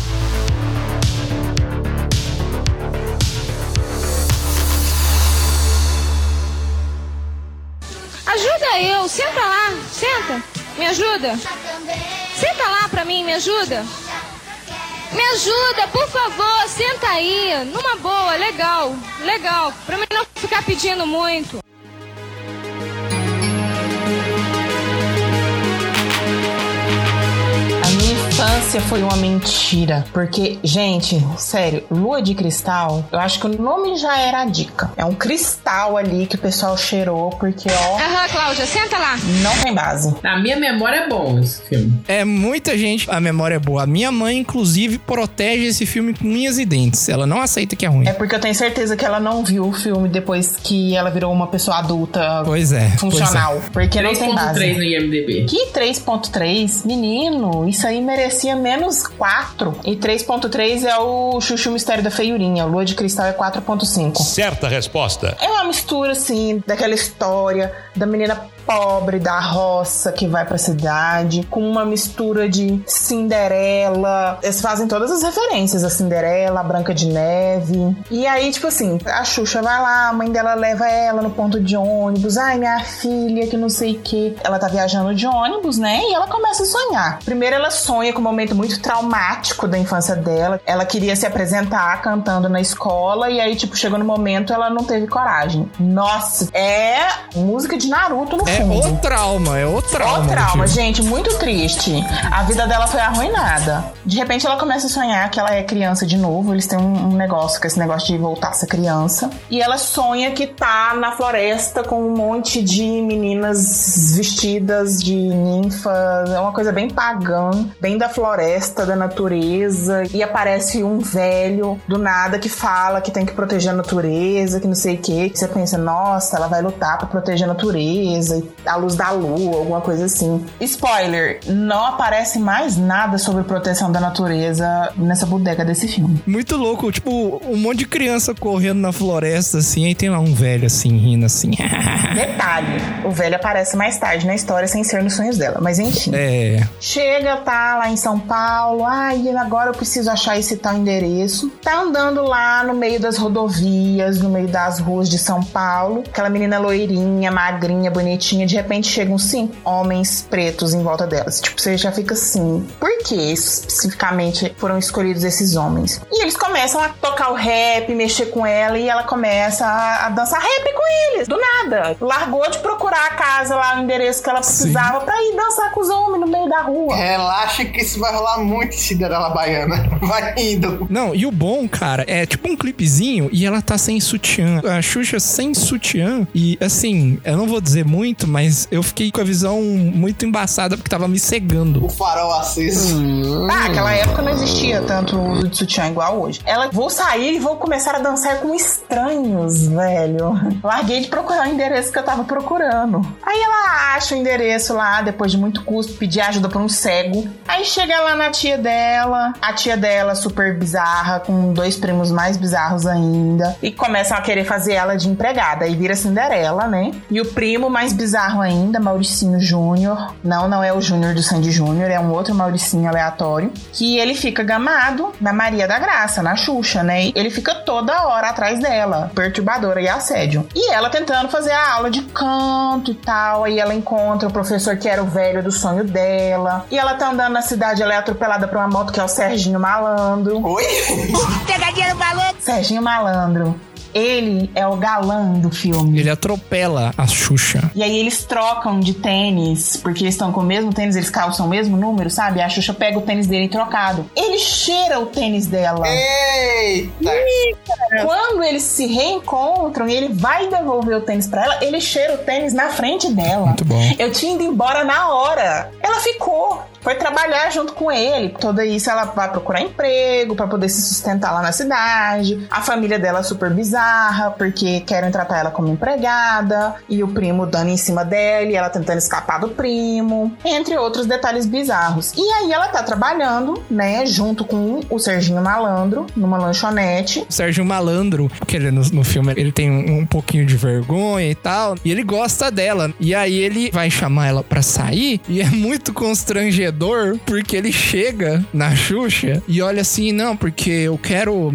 Ajuda eu. Senta lá. Senta. Me ajuda. Senta lá pra mim. Me ajuda. Me ajuda, por favor. Senta aí. Numa boa. Legal. Legal. Pra mim não ficar pedindo muito. Infância foi uma mentira, porque, gente, sério, Lua de Cristal, eu acho que o nome já era a dica. É um cristal ali que o pessoal cheirou, porque, ó... Aham, Cláudia, senta lá. Não tem base. A minha memória é bom esse filme. É, muita gente, a memória é boa. A minha mãe, inclusive, protege esse filme com unhas e dentes. Ela não aceita que é ruim. É porque eu tenho certeza que ela não viu o filme depois que ela virou uma pessoa adulta. Pois é. Funcional. Pois é. Porque não tem base. três ponto três no I M D B. Que três ponto três? Menino, isso aí merece merecia menos quatro. E três ponto três é o Xuxa o Mistério da Feiurinha. Lua de Cristal é quatro ponto cinco. Certa resposta. É uma mistura, assim, daquela história da menina pobre da roça que vai pra cidade, com uma mistura de Cinderela. Eles fazem todas as referências, a Cinderela, a Branca de Neve. E aí, tipo assim, a Xuxa vai lá, a mãe dela leva ela no ponto de ônibus. Ai, minha filha, que não sei o que. Ela tá viajando de ônibus, né? E ela começa a sonhar. Primeiro ela sonha com um momento muito traumático da infância dela. Ela queria se apresentar cantando na escola e aí, tipo, chegou no momento, ela não teve coragem. Nossa, é música de Naruto no É o trauma, é o trauma. É o trauma, gente, muito triste. A vida dela foi arruinada. De repente ela começa a sonhar que ela é criança de novo. Eles têm um, um negócio, que é esse negócio de voltar a ser criança. E ela sonha que tá na floresta com um monte de meninas vestidas de ninfas. É uma coisa bem pagã, bem da floresta, da natureza. E aparece um velho do nada que fala que tem que proteger a natureza, que não sei o quê. Que você pensa, nossa, ela vai lutar pra proteger a natureza, a luz da lua, alguma coisa assim. Spoiler, não aparece mais nada sobre proteção da natureza nessa bodega desse filme. Muito louco, tipo, um monte de criança correndo na floresta, assim, aí tem lá um velho, assim, rindo, assim. Detalhe, o velho aparece mais tarde na história, sem ser nos sonhos dela, mas enfim. É. Chega, tá lá em São Paulo, ai, ah, agora eu preciso achar esse tal endereço. Tá andando lá no meio das rodovias, no meio das ruas de São Paulo, aquela menina loirinha, magrinha, bonitinha. De repente chegam cinco homens pretos em volta delas. Tipo, você já fica assim, por que especificamente foram escolhidos esses homens? E eles começam a tocar o rap, mexer com ela, e ela começa a, a dançar rap com eles, do nada. Largou de procurar a casa lá, o endereço que ela precisava, sim, pra ir dançar com os homens no meio da rua. Relaxa que isso vai rolar muito, Cinderela Baiana. Vai indo. Não, e o bom, cara, é tipo um clipezinho e ela tá sem sutiã. A Xuxa sem sutiã, e assim, eu não vou dizer muito, mas eu fiquei com a visão muito embaçada porque tava me cegando. O farol aceso. Hum. Ah, aquela época não existia tanto o uso de sutiã igual hoje. Ela, vou sair e vou começar a dançar com estranhos, velho. Larguei de procurar o endereço que eu tava procurando. Aí ela acha o endereço lá, depois de muito custo, pedir ajuda pra um cego. Aí chega lá na tia dela, a tia dela super bizarra, com dois primos mais bizarros ainda, e começam a querer fazer ela de empregada, e vira Cinderela, né? E o primo mais bizarro ainda, Mauricinho Júnior, não, não é o Júnior do Sandy Júnior, é um outro Mauricinho aleatório, que ele fica gamado na Maria da Graça, na Xuxa, né? Ele fica toda hora atrás dela, perturbadora e assédio. E ela tentando fazer a aula de canto e tal, aí ela encontra o professor que era o velho do sonho dela, e ela tá andando na cidade, ela é atropelada por uma moto que é o Serginho Malandro. Oi? Pegadinha no malandro! Serginho Malandro. Ele é o galã do filme. Ele atropela a Xuxa. E aí eles trocam de tênis, porque eles estão com o mesmo tênis, eles calçam o mesmo número, sabe? A Xuxa pega o tênis dele trocado. Ele cheira o tênis dela. Eita! E quando eles se reencontram e ele vai devolver o tênis pra ela, ele cheira o tênis na frente dela. Muito bom. Eu tinha ido embora na hora. Ela ficou... Foi trabalhar junto com ele. Tudo isso, ela vai procurar emprego pra poder se sustentar lá na cidade. A família dela é super bizarra, porque querem tratar ela como empregada. E o primo dando em cima dela, e ela tentando escapar do primo. Entre outros detalhes bizarros. E aí ela tá trabalhando, né, junto com o Serginho Malandro, numa lanchonete. O Serginho Malandro, que ele, no, no filme, ele tem um, um pouquinho de vergonha e tal. E ele gosta dela. E aí ele vai chamar ela pra sair. E é muito constrangedor. Porque ele chega na Xuxa e olha assim, não, porque eu quero...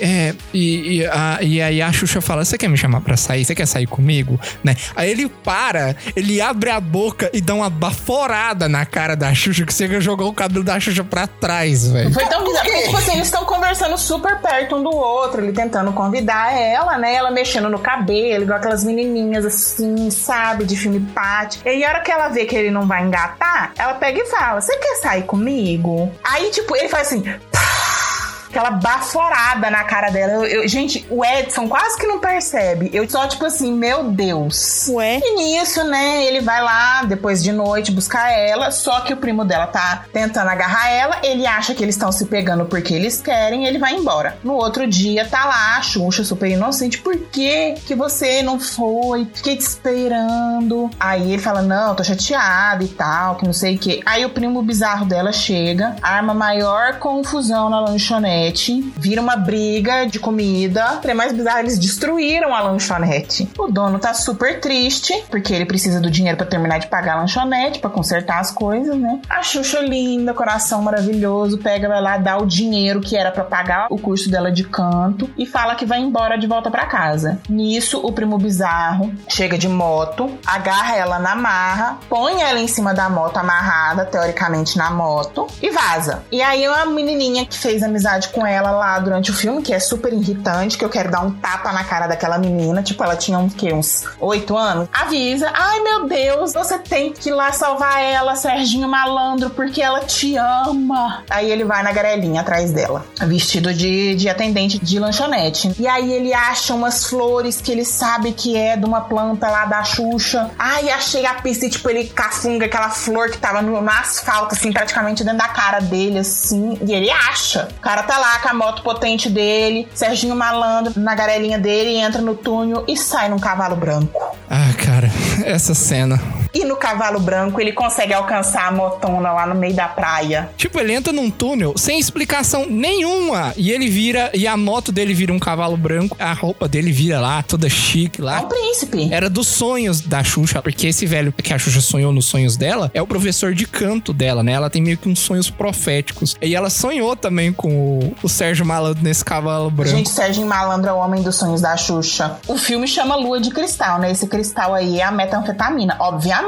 É, e, e, a, e aí a Xuxa fala, você quer me chamar pra sair? Você quer sair comigo? Né? Aí ele para, ele abre a boca e dá uma baforada na cara da Xuxa, que chega a jogar o cabelo da Xuxa pra trás, velho. Foi tão bizarro, porque tipo assim, eles estão conversando super perto um do outro, ele tentando convidar ela, né? Ela mexendo no cabelo, igual aquelas menininhas assim, sabe? De filme pátio. E a hora que ela vê que ele não vai engatar, ela pega e fala, você quer sair comigo? Aí, tipo, ele faz assim... Aquela baforada na cara dela. Eu, eu, gente, o Edson quase que não percebe. Eu só, tipo assim, meu Deus. Ué? E nisso, né, ele vai lá, depois de noite, buscar ela. Só que o primo dela tá tentando agarrar ela. Ele acha que eles estão se pegando porque eles querem. Ele vai embora. No outro dia, tá lá a Xuxa, super inocente. Por que que você não foi? Fiquei te esperando. Aí ele fala, não, tô chateada e tal, que não sei o quê. Aí o primo bizarro dela chega, arma maior confusão na lanchonete. Vira uma briga de comida. O que é mais bizarro, eles destruíram a lanchonete. O dono tá super triste, porque ele precisa do dinheiro pra terminar de pagar a lanchonete, pra consertar as coisas, né? A Xuxa linda, coração maravilhoso, pega, vai lá, dá o dinheiro que era pra pagar o curso dela de canto e fala que vai embora de volta pra casa. Nisso, o primo bizarro chega de moto, agarra ela na marra, põe ela em cima da moto amarrada, teoricamente na moto, e vaza. E aí, uma menininha que fez amizade com ela lá durante o filme, que é super irritante, que eu quero dar um tapa na cara daquela menina, tipo, ela tinha um, que, uns oito anos, avisa, ai meu Deus, você tem que ir lá salvar ela, Serginho Malandro, porque ela te ama. Aí ele vai na garelinha atrás dela, vestido de, de atendente de lanchonete, e aí ele acha umas flores que ele sabe que é de uma planta lá da Xuxa. Ai, achei a pista, e tipo, ele cafunga aquela flor que tava no, no asfalto, assim, praticamente dentro da cara dele, assim, e ele acha, o cara tá lá com a moto potente dele, Serginho Malandro na garelinha dele, entra no túnel e sai num cavalo branco. Ah, cara, essa cena... E no cavalo branco, ele consegue alcançar a motona lá no meio da praia. Tipo, ele entra num túnel sem explicação nenhuma. E ele vira, e a moto dele vira um cavalo branco. A roupa dele vira lá, toda chique lá. É um príncipe. Era dos sonhos da Xuxa, porque esse velho que a Xuxa sonhou nos sonhos dela é o professor de canto dela, né? Ela tem meio que uns sonhos proféticos. E ela sonhou também com o, o Sérgio Malandro nesse cavalo branco. Gente, Sérgio Malandro é o homem dos sonhos da Xuxa. O filme chama Lua de Cristal, né? Esse cristal aí é a metanfetamina, obviamente.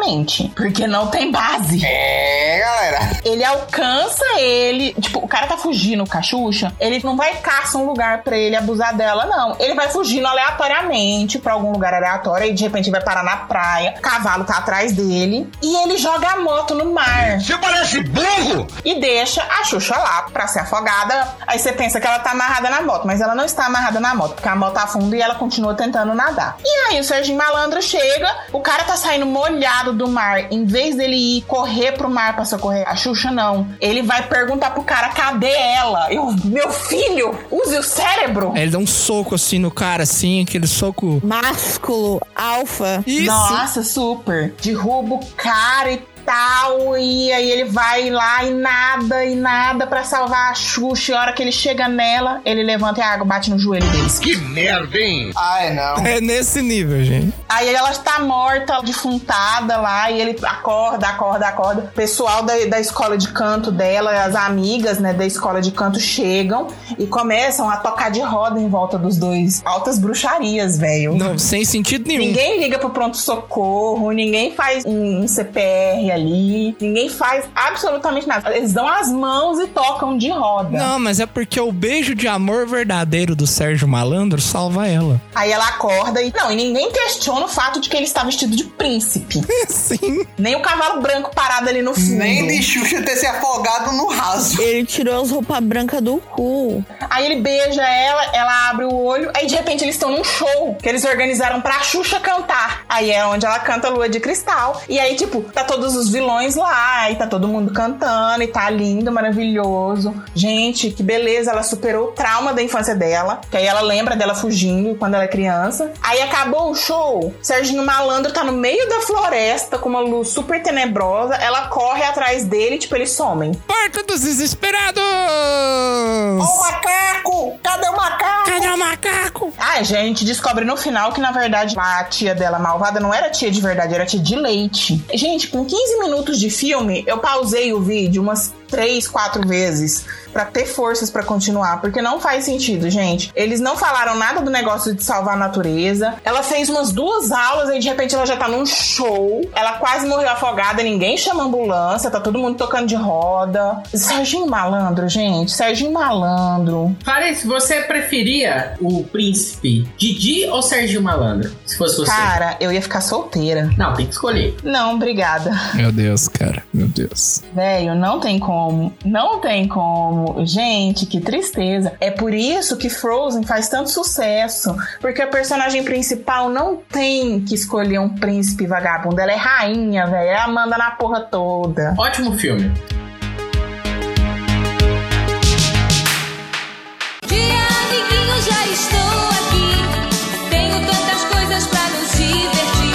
Porque não tem base. É, galera. Ele alcança ele. Tipo, o cara tá fugindo com a Xuxa. Ele não vai caçar um lugar pra ele abusar dela, não. Ele vai fugindo aleatoriamente pra algum lugar aleatório. E de repente vai parar na praia. O cavalo tá atrás dele. E ele joga a moto no mar. Você parece burro! E deixa a Xuxa lá pra ser afogada. Aí você pensa que ela tá amarrada na moto. Mas ela não está amarrada na moto. Porque a moto afunda e ela continua tentando nadar. E aí o Serginho Malandro chega. O cara tá saindo molhado do mar, em vez dele ir correr pro mar pra socorrer a Xuxa, não. Ele vai perguntar pro cara, cadê ela? Eu, meu filho, use o cérebro. Ele dá um soco assim no cara, assim, aquele soco... másculo, alfa. Isso. Nossa, super. Derruba o cara e tal, e aí ele vai lá e nada, e nada pra salvar a Xuxa, e a hora que ele chega nela, ele levanta e a água bate no joelho deles. Que merda, hein? Ai, não. É nesse nível, gente. Aí ela tá morta, defuntada lá, e ele acorda, acorda, acorda. O pessoal da, da escola de canto dela, as amigas, né, da escola de canto chegam e começam a tocar de roda em volta dos dois. Altas bruxarias, velho. Não, sem sentido nenhum. Ninguém liga pro pronto-socorro, ninguém faz um, um C P R ali, ninguém faz absolutamente nada. Eles dão as mãos e tocam de roda. Não, mas é porque o beijo de amor verdadeiro do Sérgio Malandro salva ela. Aí ela acorda e... Não, e ninguém questiona o fato de que ele está vestido de príncipe. Sim. Nem o cavalo branco parado ali no fundo. Nem de Xuxa ter se afogado no raso. Ele tirou as roupas brancas do cu. Aí ele beija ela, ela abre o olho, aí de repente eles estão num show que eles organizaram pra Xuxa cantar. Aí é onde ela canta Lua de Cristal. E aí, tipo, tá todos os vilões lá, e tá todo mundo cantando, e tá lindo, maravilhoso. Gente, que beleza, ela superou o trauma da infância dela, que aí ela lembra dela fugindo quando ela é criança. Aí acabou o show, Serginho Malandro tá no meio da floresta, com uma luz super tenebrosa, ela corre atrás dele, tipo, eles somem. Porco dos desesperados! Ó o macaco! Cadê o macaco? Cadê o macaco? Ah, gente, descobre no final que, na verdade, a tia dela malvada não era tia de verdade, era tia de leite. Gente, com quinze minutos de filme, eu pausei o vídeo umas três, quatro vezes pra ter forças pra continuar, porque não faz sentido, gente. Eles não falaram nada do negócio de salvar a natureza. Ela fez umas duas aulas e de repente ela já tá num show. Ela quase morreu afogada, ninguém chama ambulância, tá todo mundo tocando de roda. Serginho Malandro, gente. Serginho Malandro. Parece, você preferia o príncipe Didi ou Serginho Malandro? Se fosse você. Cara, eu ia ficar solteira. Não, tem que escolher. Não, obrigada. Meu Deus, cara. Meu Deus. Velho, não tem como. Não tem como. Gente, que tristeza. É por isso que Frozen faz tanto sucesso, porque a personagem principal não tem que escolher um príncipe vagabundo. Ela é rainha, velho. Ela manda na porra toda. Ótimo filme. Dia, amiguinho, já estou aqui. Tenho tantas coisas pra nos divertir.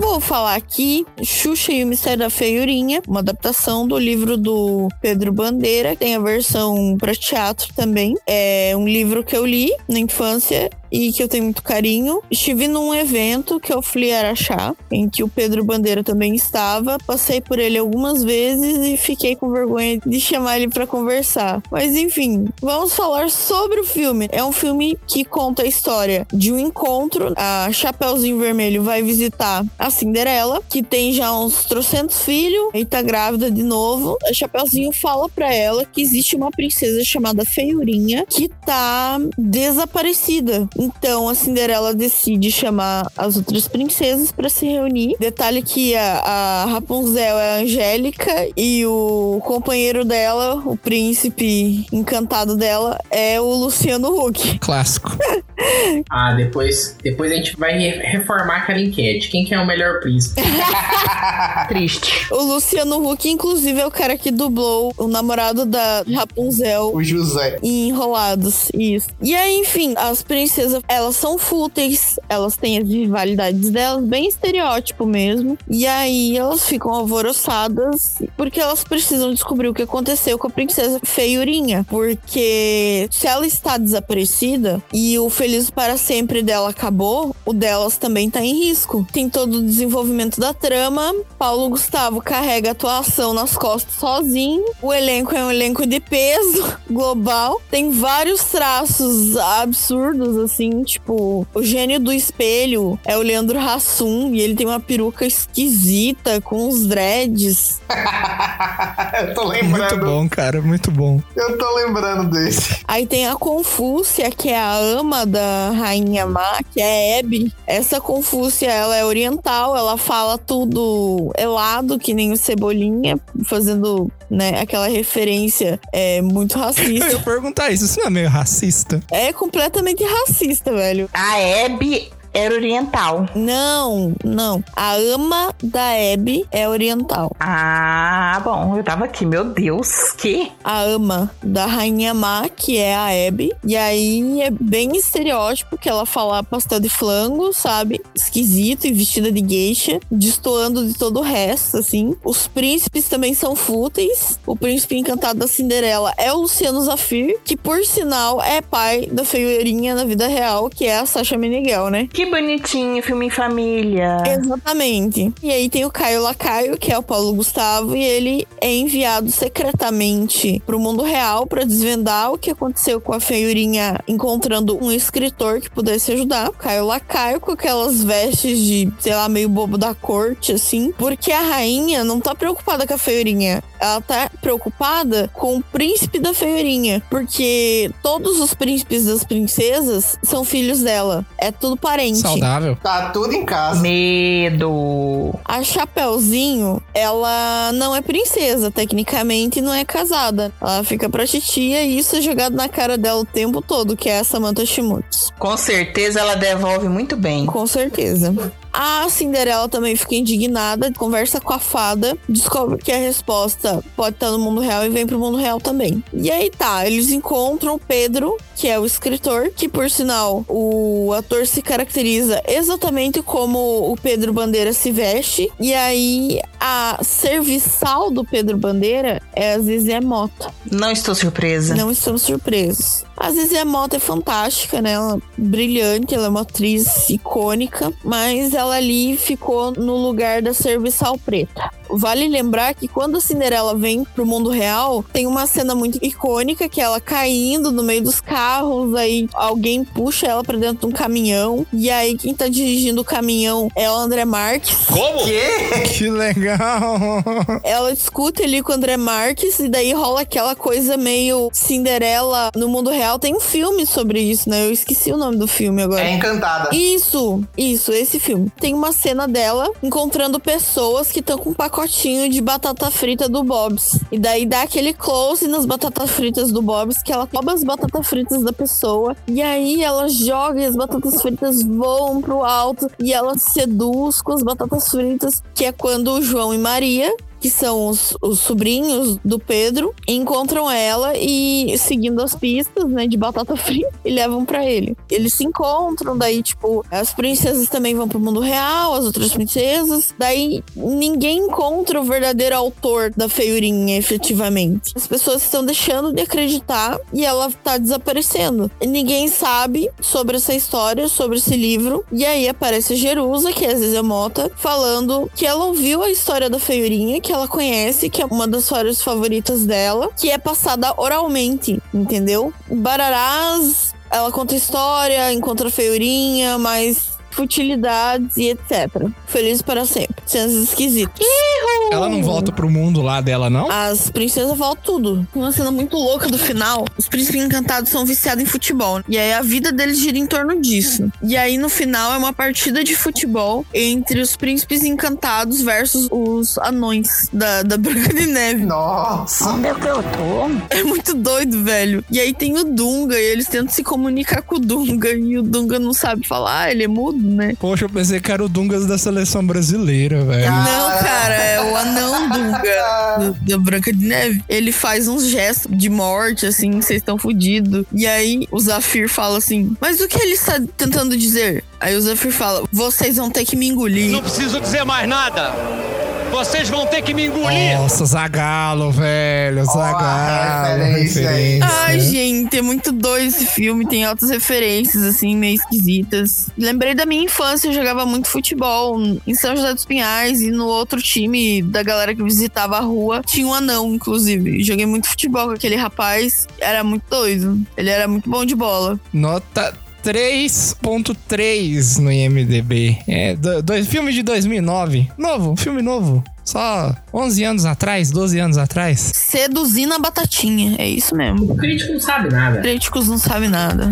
Vou falar aqui, Xuxa e o Mistério da Feiurinha, uma adaptação do livro do Pedro Bandeira, que tem a versão para teatro também. É um livro que eu li na infância e que eu tenho muito carinho. Estive num evento que eu fui a Araxá, em que o Pedro Bandeira também estava. Passei por ele algumas vezes e fiquei com vergonha de chamar ele para conversar. Mas enfim, vamos falar sobre o filme. É um filme que conta a história de um encontro. A Chapeuzinho Vermelho vai visitar a Cinderela, que tem já uns trocentos filhos e tá grávida de novo. A Chapeuzinho fala pra ela que existe uma princesa chamada Feiurinha que tá desaparecida. Então a Cinderela decide chamar as outras princesas pra se reunir. Detalhe que a, a Rapunzel é a Angélica e o companheiro dela, o príncipe encantado dela, é o Luciano Huck. Clássico. Ah, depois, depois a gente vai reformar aquela enquete. Quem que é o melhor príncipe? Triste. O Luciano Huck, inclusive, é o cara que dublou o namorado da Rapunzel. O José. Em Enrolados, isso. E aí, enfim, as princesas, elas são fúteis, elas têm as rivalidades delas, bem estereótipo mesmo. E aí, elas ficam alvoroçadas, porque elas precisam descobrir o que aconteceu com a princesa Feiurinha. Porque se ela está desaparecida, e o Feliz para Sempre dela acabou, o delas também tá em risco. Tem todo o desenvolvimento da trama, Paulo Gustavo carrega a atuação nas costas sozinho, o elenco é um elenco de peso global, tem vários traços absurdos, assim, tipo, o gênio do espelho é o Leandro Hassum, e ele tem uma peruca esquisita, com uns dreads. Eu tô lembrando. Muito bom, cara, muito bom. Eu tô lembrando desse. Aí tem a Confúcia, que é a ama da Rainha Má, que é a Hebe. Essa Confúcia, ela é oriental, ela fala tudo helado, que nem o Cebolinha, fazendo, né, aquela referência é, muito racista. Eu ia perguntar isso, isso não é meio racista? É completamente racista, velho. A Hebe era oriental. Não, não. A ama da Abby é oriental. Ah, bom, eu tava aqui, meu Deus, que? A ama da Rainha Má, que é a Abby. E aí é bem estereótipo que ela fala pastel de flango, sabe? Esquisito e vestida de geisha, destoando de todo o resto, assim. Os príncipes também são fúteis. O príncipe encantado da Cinderela é o Luciano Zafir, que por sinal é pai da feiureirinha na vida real, que é a Sasha Meneghel, né? Que bonitinho, filme em família. Exatamente. E aí tem o Caio Lacaio, que é o Paulo Gustavo, e ele é enviado secretamente pro mundo real pra desvendar o que aconteceu com a feiurinha encontrando um escritor que pudesse ajudar. O Caio Lacaio com aquelas vestes de, sei lá, meio bobo da corte, assim, porque a rainha não tá preocupada com a feiurinha. Ela tá preocupada com o príncipe da feiurinha, porque todos os príncipes das princesas são filhos dela. É tudo parente. Saudável. Tá tudo em casa. Medo. A Chapeuzinho, ela não é princesa, tecnicamente, não é casada. Ela fica pra titia e isso é jogado na cara dela o tempo todo, que é a Samantha Schmutz. Com certeza ela devolve muito bem. Com certeza. A Cinderela também fica indignada, conversa com a fada, descobre que a resposta pode estar no mundo real e vem pro mundo real também. E aí tá, eles encontram o Pedro, que é o escritor, que por sinal, o ator se caracteriza exatamente como o Pedro Bandeira se veste. E aí, a serviçal do Pedro Bandeira é a Zezé Mota. Não estou surpresa. Não estamos surpresos. A Zezé Mota é fantástica, né? Ela é brilhante, ela é uma atriz icônica, mas ela ali ficou no lugar da serviçal preta. Vale lembrar que quando a Cinderela vem pro mundo real, tem uma cena muito icônica, que é ela caindo no meio dos carros, aí alguém puxa ela pra dentro de um caminhão, e aí quem tá dirigindo o caminhão é o André Marques. Como? Que, que legal! Ela discute ali com o André Marques, e daí rola aquela coisa meio Cinderela no mundo real. Tem um filme sobre isso, né? Eu esqueci o nome do filme agora. É Encantada. Isso, isso, esse filme. Tem uma cena dela encontrando pessoas que estão com um pacotinho de batata frita do Bob's. E daí dá aquele close nas batatas fritas do Bob's, que ela rouba as batatas fritas da pessoa. E aí ela joga e as batatas fritas voam pro alto. E ela seduz com as batatas fritas, que é quando o João e Maria, que são os, os sobrinhos do Pedro, encontram ela e, seguindo as pistas, né, de batata frita, e levam pra ele. Eles se encontram, daí, tipo, as princesas também vão pro mundo real, as outras princesas, daí ninguém encontra o verdadeiro autor da feiurinha, efetivamente. As pessoas estão deixando de acreditar e ela tá desaparecendo. Ninguém sabe sobre essa história, sobre esse livro, e aí aparece a Jerusa, que é a Zezé Mota, falando que ela ouviu a história da feiurinha, que ela conhece, que é uma das histórias favoritas dela, que é passada oralmente, entendeu? Bararás, ela conta história, encontra a feiurinha, mas futilidades e etcétera. Feliz para sempre. Cenas esquisitas. Uhul! Ela não volta pro mundo lá dela, não? As princesas voltam tudo. Uma cena muito louca do final. Os príncipes encantados são viciados em futebol. E aí a vida deles gira em torno disso. E aí no final é uma partida de futebol entre os príncipes encantados versus os anões da, da Branca de Neve. Nossa! Onde é que eu tô? É muito doido, velho. E aí tem o Dunga e eles tentam se comunicar com o Dunga e o Dunga não sabe falar, ele é mudo. Né? Poxa, eu pensei que era o Dungas da seleção brasileira, velho. Não, cara, é o anão Dunga da Branca de Neve. Ele faz uns gestos de morte, assim, vocês estão fodidos. E aí o Zafir fala assim, mas o que ele está tentando dizer? Aí o Zafir fala, vocês vão ter que me engolir. Não preciso dizer mais nada. Vocês vão ter que me engolir. Nossa, Zagalo, velho. Zagalo. Oh, é referência. Ai, gente, é muito doido esse filme. Tem altas referências, assim, meio esquisitas. Lembrei da minha infância. Eu jogava muito futebol em São José dos Pinhais. E no outro time da galera que visitava a rua, tinha um anão, inclusive. Joguei muito futebol com aquele rapaz. Era muito doido. Ele era muito bom de bola. Nota três ponto três no I M D B. É, do, do, filme de dois mil e nove. Novo, filme novo. Só onze anos atrás, doze anos atrás. Seduzindo a batatinha, é isso mesmo. O crítico não sabe nada. Críticos não sabem nada.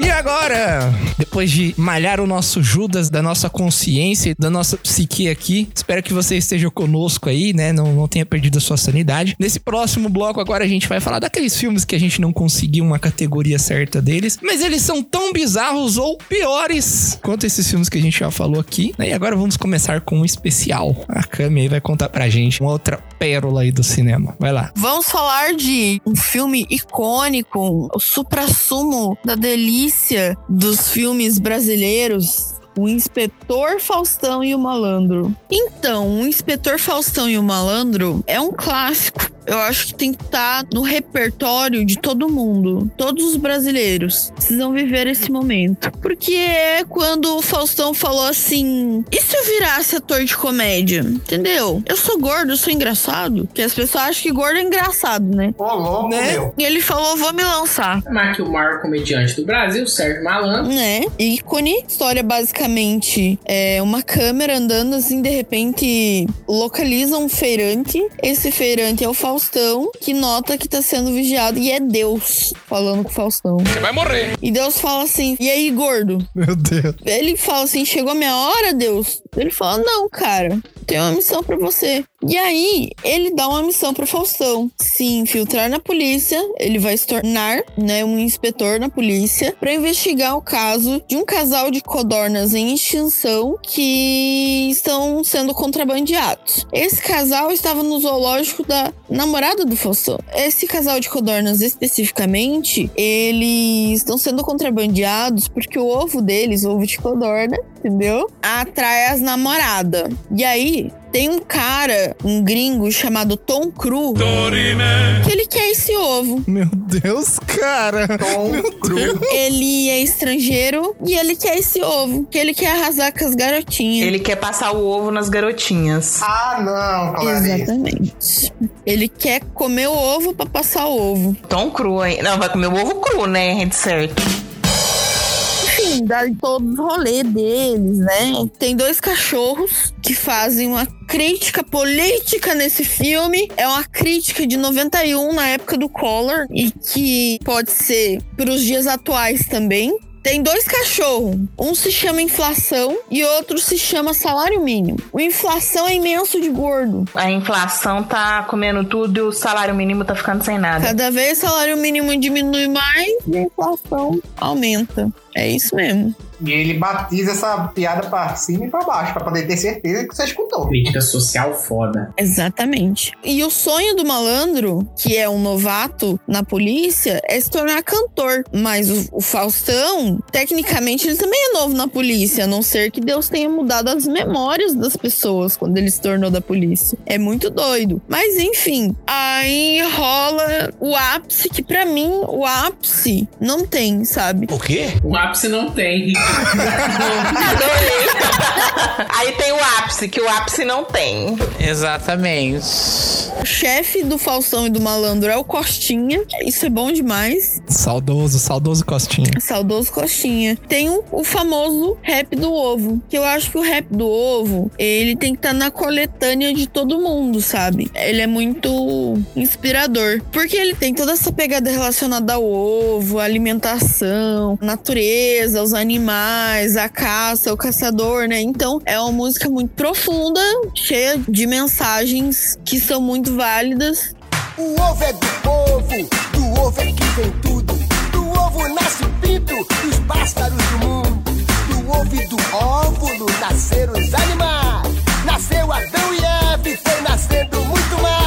E agora... depois de malhar o nosso Judas, da nossa consciência, da nossa psique aqui. Espero que você esteja conosco aí, né? Não, não tenha perdido a sua sanidade. Nesse próximo bloco agora a gente vai falar daqueles filmes que a gente não conseguiu uma categoria certa deles, mas eles são tão bizarros ou piores quanto esses filmes que a gente já falou aqui, né? E agora vamos começar com um especial. A Cami aí vai contar pra gente uma outra pérola aí do cinema. Vai lá. Vamos falar de um filme icônico, o suprassumo da delícia dos filmes brasileiros. O Inspetor Faustão e o Malandro. Então, o Inspetor Faustão e o Malandro é um clássico. Eu acho que tem que estar no repertório de todo mundo. Todos os brasileiros precisam viver esse momento. Porque é quando o Faustão falou assim... E se eu virasse ator de comédia? Entendeu? Eu sou gordo, eu sou engraçado. Porque as pessoas acham que gordo é engraçado, né? Ô, louco, né? Meu. E ele falou, vou me lançar. Mas que o maior comediante do Brasil, Sérgio Malandro. Né? Ícone. História basicamente é uma câmera andando assim, de repente localiza um feirante. Esse feirante é o Faustão. Faustão, que nota que tá sendo vigiado e é Deus falando com o Faustão. Você vai morrer. E Deus fala assim, e aí, gordo? Meu Deus. Ele fala assim, chegou a minha hora, Deus? Ele fala, não, cara, tem uma missão pra você. E aí, ele dá uma missão pro Faustão. Se infiltrar na polícia, ele vai se tornar, né, um inspetor na polícia pra investigar o caso de um casal de codornas em extinção que estão sendo contrabandeados. Esse casal estava no zoológico da... namorada do Faustão. Esse casal de codornas, especificamente, eles estão sendo contrabandeados porque o ovo deles, ovo de codorna, entendeu? Atrai as namoradas. E aí... tem um cara, um gringo chamado Tom Cru, Dorina, que ele quer esse ovo. Meu Deus, cara. Tom Meu Cru. Deus. Ele é estrangeiro e ele quer esse ovo, que ele quer arrasar com as garotinhas. Ele quer passar o ovo nas garotinhas. Ah, não, Clarice. Exatamente. Ele quer comer o ovo pra passar o ovo. Tom Cru, hein? Não, vai comer o ovo cru, né? Gente, certo. Dar todo o rolê deles, né? Tem dois cachorros que fazem uma crítica política nesse filme. É uma crítica de noventa e um, na época do Collor, e que pode ser para os dias atuais também. Tem dois cachorros. Um se chama inflação e outro se chama salário mínimo. O inflação é imenso de gordo. A inflação tá comendo tudo e o salário mínimo tá ficando sem nada. Cada vez o salário mínimo diminui mais e a inflação aumenta. É isso mesmo. E ele batiza essa piada pra cima e pra baixo, pra poder ter certeza que você escutou. Crítica social foda. Exatamente. E o sonho do malandro, que é um novato na polícia, é se tornar cantor. Mas o, o Faustão, tecnicamente, ele também é novo na polícia, a não ser que Deus tenha mudado as memórias das pessoas quando ele se tornou da polícia. É muito doido. Mas, enfim, aí rola o ápice, que pra mim, o ápice não tem, sabe? O quê? O ápice não tem. Aí tem o ápice, que o ápice não tem. Exatamente. O chefe do Faustão e do Malandro é o Costinha. Isso é bom demais. Saudoso, saudoso Costinha. Saudoso Costinha. Tem o, o famoso rap do ovo, que eu acho que o rap do ovo, ele tem que estar tá na coletânea de todo mundo, sabe? Ele é muito inspirador, porque ele tem toda essa pegada relacionada ao ovo, alimentação, natureza, os animais, a caça, o caçador, né? Então, é uma música muito profunda, cheia de mensagens que são muito válidas. O ovo é do povo, do ovo é que vem tudo. Do ovo nasce o pinto dos pássaros do mundo. Do ovo e do óvulo nasceram os animais. Nasceu Adão e Eva e foi nascendo muito mais.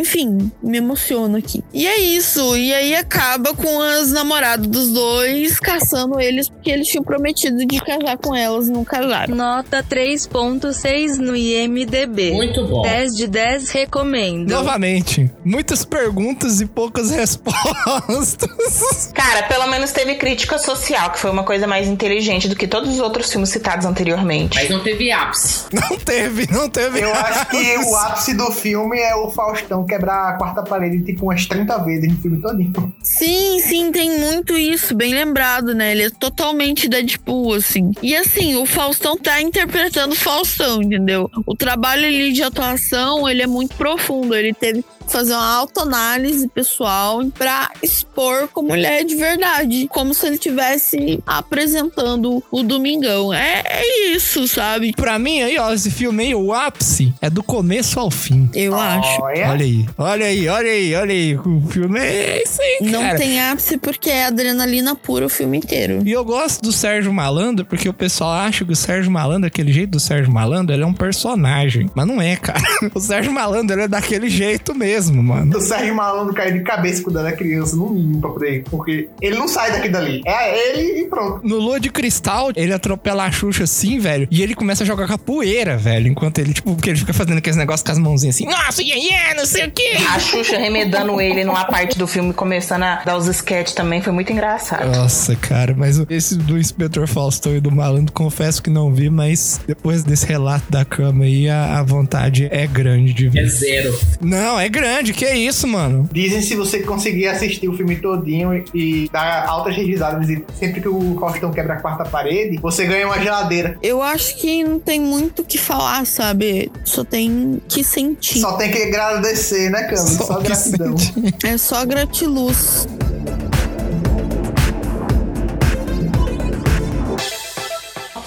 Enfim, me emociono aqui. E é isso. E aí acaba com as namoradas dos dois caçando eles, porque eles tinham prometido de casar com elas e não casaram. Nota três ponto seis no I M D B. Muito bom. dez de dez, recomendo. Novamente, muitas perguntas e poucas respostas. Cara, pelo menos teve crítica social, que foi uma coisa mais inteligente do que todos os outros filmes citados anteriormente. Mas não teve ápice. Não teve, não teve Eu ápice. Acho que o ápice do filme é o Faustão quebrar a quarta parede tipo umas trinta vezes no filme todinho. Sim, sim, tem muito isso, bem lembrado, né? Ele é totalmente Deadpool, assim. E assim, o Faustão tá interpretando Faustão, entendeu? O trabalho ali de atuação, ele é muito profundo, ele teve fazer uma autoanálise pessoal pra expor como ele é de verdade, como se ele estivesse apresentando o Domingão. É, é isso, sabe? Pra mim, aí, ó, esse filme aí, o ápice é do começo ao fim. Eu oh, acho. É? Olha aí, olha aí, olha aí, olha aí. O filme é isso aí, cara. Não tem ápice porque é adrenalina pura o filme inteiro. E eu gosto do Sérgio Malandro porque o pessoal acha que o Sérgio Malandro, aquele jeito do Sérgio Malandro, ele é um personagem. Mas não é, cara. O Sérgio Malandro, ele é daquele jeito mesmo. Mesmo, mano. O Sérgio Malandro caiu de cabeça quando era criança, no mínimo, pra poder. Porque ele não sai daqui dali. É ele e pronto. No Lua de Cristal, ele atropela a Xuxa assim, velho. E ele começa a jogar capoeira, velho. Enquanto ele, tipo, porque ele fica fazendo aqueles negócios com as mãozinhas assim. Nossa, yeah, yeah, não sei o quê. A Xuxa remedando ele numa parte do filme, começando a dar os sketches também. Foi muito engraçado. Nossa, cara. Mas esse do Inspetor Faustão e do Malandro, confesso que não vi, mas depois desse relato da cama aí, a, a vontade é grande de ver. É zero. Não, é grande. Grande, que é isso, mano? Dizem se você conseguir assistir o filme todinho e dar altas risadas sempre que o Faustão quebra a quarta parede, você ganha uma geladeira. Eu acho que não tem muito o que falar, sabe? Só tem que sentir. Só tem que agradecer, né, Câmara? Só, só gratidão. Sentir. É só gratiluz.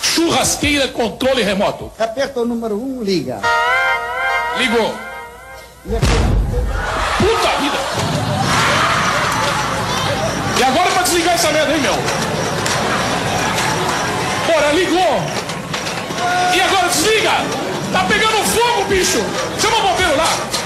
Churrasqueira, controle remoto. Aperta o número um, liga. Ligou. Ligou. Puta vida! E agora pra desligar essa merda, hein, meu? Bora, ligou! E agora desliga! Tá pegando fogo, bicho! Chama o bombeiro lá!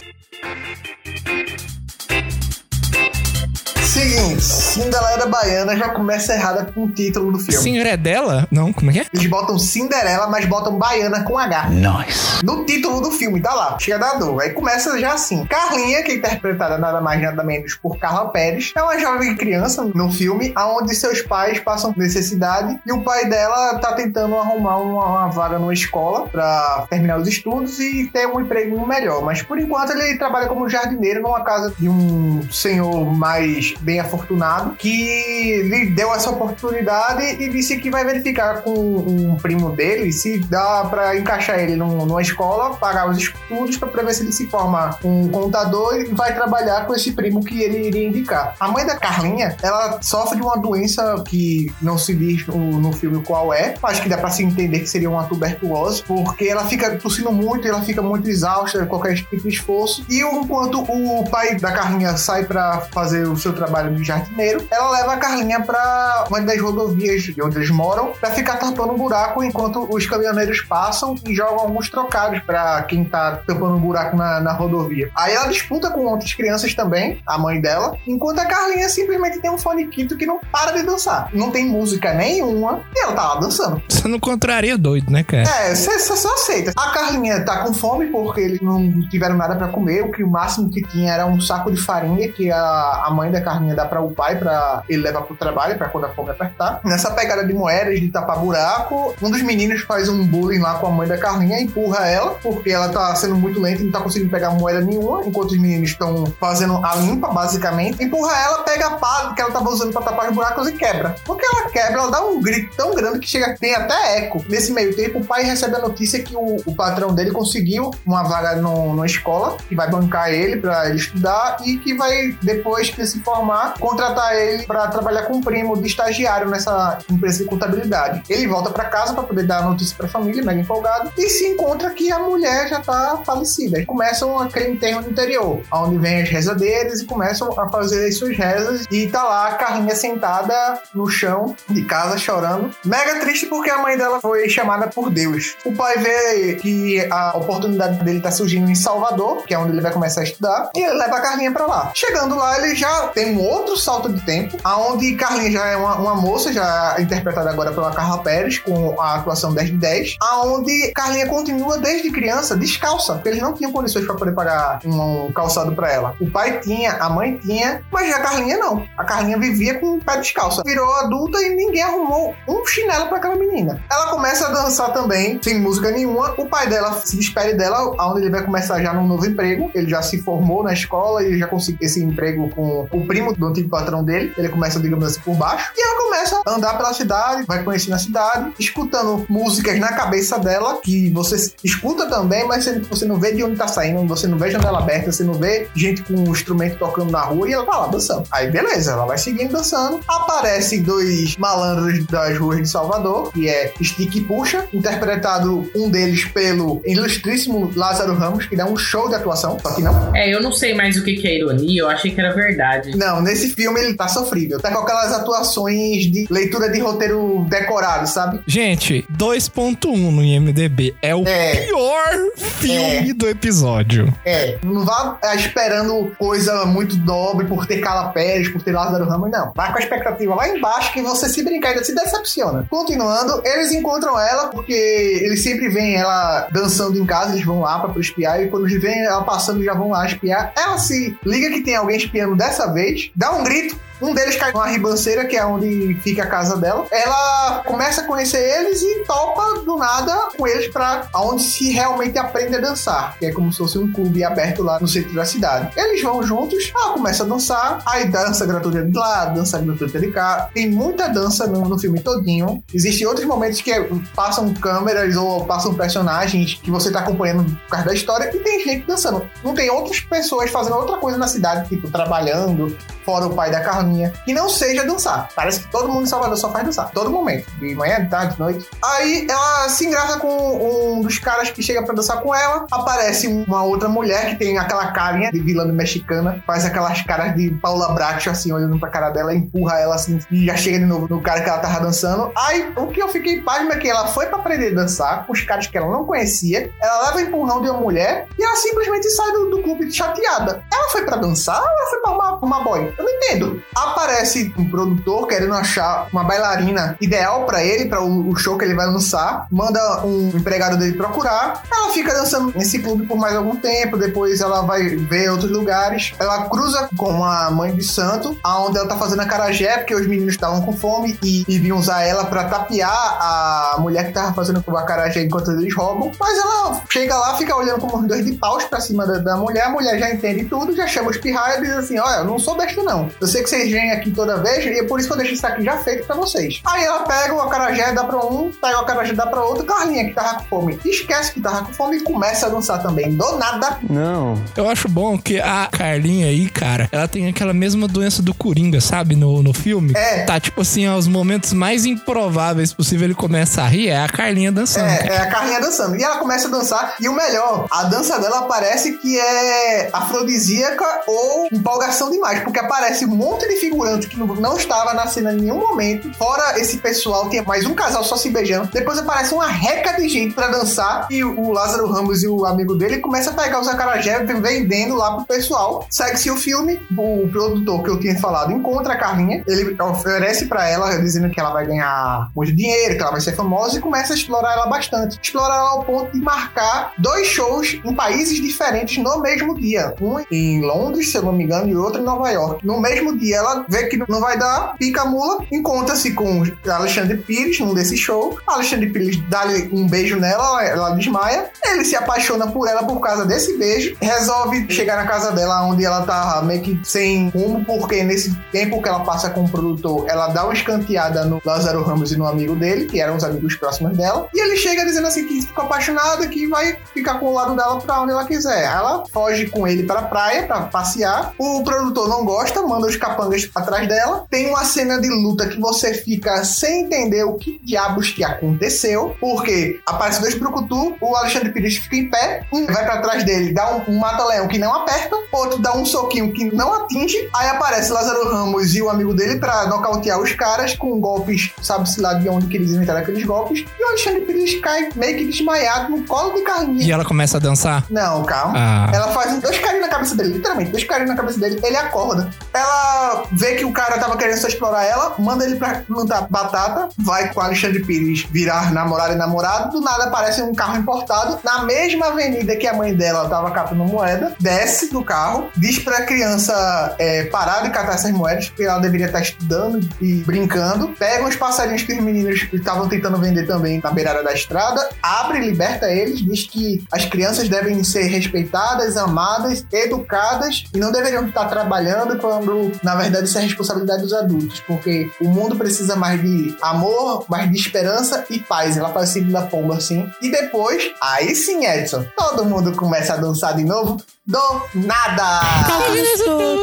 Seguinte, Cinderela Baiana já começa errada com o título do filme. Cinderela? Não, como é que é? Eles botam Cinderela, mas botam Baiana com H. Nice. No título do filme, tá lá. Chega da dor. Aí começa já assim. Carlinha, que é interpretada nada mais nada menos por Carla Pérez, é uma jovem criança no filme, onde seus pais passam necessidade e o pai dela tá tentando arrumar uma, uma vaga numa escola pra terminar os estudos e ter um emprego melhor. Mas por enquanto ele trabalha como jardineiro numa casa de um senhor mais... bem afortunado, que lhe deu essa oportunidade e disse que vai verificar com um primo dele se dá pra encaixar ele numa escola, pagar os estudos pra ver se ele se forma um contador e vai trabalhar com esse primo que ele iria indicar. A mãe da Carlinha, ela sofre de uma doença que não se diz no, no filme qual é, acho que dá pra se entender que seria uma tuberculose, porque ela fica tossindo muito, ela fica muito exausta de qualquer tipo de esforço, e enquanto o pai da Carlinha sai pra fazer o seu trabalho trabalho de jardineiro, ela leva a Carlinha pra uma das rodovias de onde eles moram pra ficar tampando um buraco enquanto os caminhoneiros passam e jogam alguns trocados pra quem tá tampando um buraco na, na rodovia. Aí ela disputa com outras crianças também, a mãe dela, enquanto a Carlinha simplesmente tem um fone quinto que não para de dançar. Não tem música nenhuma e ela tá lá dançando. Você não contraria doido, né, cara? É, você só aceita. A Carlinha tá com fome porque eles não tiveram nada pra comer, o que o máximo que tinha era um saco de farinha que a, a mãe da Carlinha dá pra o pai, pra ele levar pro trabalho pra quando a fome apertar. Nessa pegada de moedas de tapar buraco, um dos meninos faz um bullying lá com a mãe da Carlinha, empurra ela, porque ela tá sendo muito lenta e não tá conseguindo pegar moeda nenhuma, enquanto os meninos estão fazendo a limpa, basicamente. Empurra ela, pega a pá que ela tava usando pra tapar os buracos e quebra. Porque ela quebra, ela dá um grito tão grande que chega, tem até eco. Nesse meio tempo, o pai recebe a notícia que o, o patrão dele conseguiu uma vaga no, numa escola, que vai bancar ele pra ele estudar e que vai, depois que se formar, contratar ele pra trabalhar com o primo de estagiário nessa empresa de contabilidade. Ele volta pra casa pra poder dar a notícia pra família, mega empolgado, e se encontra que a mulher já tá falecida. Eles começam aquele enterro no interior, onde vem as rezadeiras e começam a fazer as suas rezas, e tá lá a Carlinha sentada no chão de casa, chorando. Mega triste porque a mãe dela foi chamada por Deus. O pai vê que a oportunidade dele tá surgindo em Salvador, que é onde ele vai começar a estudar, e ele leva a Carlinha pra lá. Chegando lá, ele já tem um outro salto de tempo, aonde Carlinha já é uma, uma moça, já interpretada agora pela Carla Pérez, com a atuação dez de dez, aonde Carlinha continua desde criança descalça, porque eles não tinham condições para poder pagar um calçado para ela. O pai tinha, a mãe tinha, mas já a Carlinha não. A Carlinha vivia com o pé descalça. Virou adulta e ninguém arrumou um chinelo para aquela menina. Ela começa a dançar também, sem música nenhuma. O pai dela se despede dela, aonde ele vai começar já num novo emprego. Ele já se formou na escola e já conseguiu esse emprego com o primo do antigo patrão dele. Ele começa, digamos assim, por baixo. E ela começa a andar pela cidade, vai conhecendo a cidade, escutando músicas na cabeça dela, que você escuta também, mas você não vê de onde tá saindo, você não vê janela aberta, você não vê gente com um instrumento tocando na rua, e ela tá lá dançando. Aí beleza, ela vai seguindo dançando. Aparecem dois malandros das ruas de Salvador, que é Stick e Puxa, interpretado um deles pelo ilustríssimo Lázaro Ramos, que dá um show de atuação, só que não. É, eu não sei mais o que que é ironia, eu achei que era verdade. Não, nesse filme ele tá sofrível, tá com aquelas atuações de leitura de roteiro decorado, sabe? Gente, dois ponto um no I M D B é o é. pior filme é. do episódio. É, não vá esperando coisa muito dobre por ter Carla Pérez, por ter Lázaro Ramos, não. Vai com a expectativa lá embaixo que você se brincar ainda se decepciona. Continuando, eles encontram ela porque eles sempre veem ela dançando em casa, eles vão lá pra espiar, e quando eles veem ela passando já vão lá espiar. Ela se liga que tem alguém espiando dessa vez, dá um grito. Um deles cai numa ribanceira, que é onde fica a casa dela. Ela começa a conhecer eles e topa do nada com eles pra onde se realmente aprende a dançar, que é como se fosse um clube aberto lá no centro da cidade. Eles vão juntos, ela começa a dançar, aí dança gratuita de lá, dança gratuita de cá. Tem muita dança no, no filme todinho. Existem outros momentos que passam câmeras ou passam personagens que você tá acompanhando por causa da história e tem gente dançando. Não tem outras pessoas fazendo outra coisa na cidade, tipo trabalhando, fora o pai da Carla, que não seja dançar. Parece que todo mundo em Salvador só faz dançar. Todo momento. De manhã, de tarde, de noite. Aí ela se engraça com um dos caras que chega pra dançar com ela. Aparece uma outra mulher que tem aquela carinha de vilã mexicana. Faz aquelas caras de Paula Bracho, assim, olhando pra cara dela. Empurra ela, assim, e já chega de novo no cara que ela tava dançando. Aí, o que eu fiquei pasmo é que ela foi pra aprender a dançar com os caras que ela não conhecia. Ela leva o empurrão de uma mulher e ela simplesmente sai do, do clube chateada. Ela foi pra dançar ou ela foi pra uma, uma boy? Eu não entendo. Aparece um produtor querendo achar uma bailarina ideal pra ele, pra o show que ele vai lançar. Manda um empregado dele procurar. Ela fica dançando nesse clube por mais algum tempo. Depois ela vai ver outros lugares. Ela cruza com a mãe de santo, aonde ela tá fazendo acarajé, porque os meninos estavam com fome e, e vinham usar ela pra tapear a mulher que tava fazendo o acarajé enquanto eles roubam. Mas ela chega lá, fica olhando como os dois de paus pra cima da, da mulher. A mulher já entende tudo, já chama os pirraias e diz assim: olha, eu não sou besta não. Eu sei que vocês vêm aqui toda vez, e é por isso que eu deixo isso aqui já feito pra vocês. Aí ela pega o acarajé, dá pra um, pega o acarajé, dá pra outro. Carlinha, que tava com fome, esquece que tava com fome e começa a dançar também, do nada. Não. Eu acho bom que a Carlinha aí, cara, ela tem aquela mesma doença do Coringa, sabe? No, no filme. É. Tá, tipo assim, aos momentos mais improváveis possível, ele começa a rir, é a Carlinha dançando. É, cara. É a Carlinha dançando. E ela começa a dançar, e o melhor, a dança dela parece que é afrodisíaca ou empolgação demais, porque aparece um monte de figurante que não estava na cena em nenhum momento. Fora esse pessoal, tem mais um casal só se beijando. Depois aparece uma reca de gente pra dançar e o Lázaro Ramos e o amigo dele começam a pegar os acarajé vendendo lá pro pessoal. Segue-se o filme. O produtor que eu tinha falado encontra a Carlinha. Ele oferece pra ela, dizendo que ela vai ganhar muito dinheiro, que ela vai ser famosa, e começa a explorar ela bastante. Explorar ela ao ponto de marcar dois shows em países diferentes no mesmo dia. Um em Londres, se eu não me engano, e outro em Nova York. No mesmo dia, ela vê que não vai dar, pica a mula, encontra-se com Alexandre Pires num desse show. Alexandre Pires dá-lhe um beijo nela, ela desmaia. Ele se apaixona por ela por causa desse beijo. Resolve chegar na casa dela, onde ela tá meio que sem rumo, porque nesse tempo que ela passa com o produtor, ela dá uma escanteada no Lázaro Ramos e no amigo dele, que eram os amigos próximos dela. E ele chega dizendo assim que ficou apaixonado, que vai ficar com o lado dela pra onde ela quiser. Ela foge com ele pra praia, pra passear. O produtor não gosta, manda os capangas atrás dela. Tem uma cena de luta que você fica sem entender o que diabos que aconteceu, porque aparece dois brucutu, o Alexandre Pires fica em pé, um vai pra trás dele, dá um, um mata-leão que não aperta, outro dá um soquinho que não atinge, aí aparece Lázaro Ramos e o amigo dele pra nocautear os caras com golpes, sabe-se lá de onde que eles inventaram aqueles golpes, e o Alexandre Pires cai meio que desmaiado no colo de Carlinha. E ela começa a dançar? Não, calma. Ah. Ela faz dois carinhos na cabeça dele, literalmente, dois carinhos na cabeça dele, ele acorda. Ela vê que o cara tava querendo só explorar ela, manda ele pra plantar batata, vai com Alexandre Pires virar namorado e namorado, do nada aparece um carro importado, na mesma avenida que a mãe dela tava catando moeda, desce do carro, diz pra criança é, parar de catar essas moedas, porque ela deveria estar estudando e brincando, pega uns passarinhos que os meninos estavam tentando vender também na beirada da estrada, abre e liberta eles, diz que as crianças devem ser respeitadas, amadas, educadas, e não deveriam estar trabalhando para na verdade, isso é a responsabilidade dos adultos, porque o mundo precisa mais de amor, mais de esperança e paz. Ela faz o signo da pomba, assim. E depois, aí sim, Edson, todo mundo começa a dançar de novo do nada.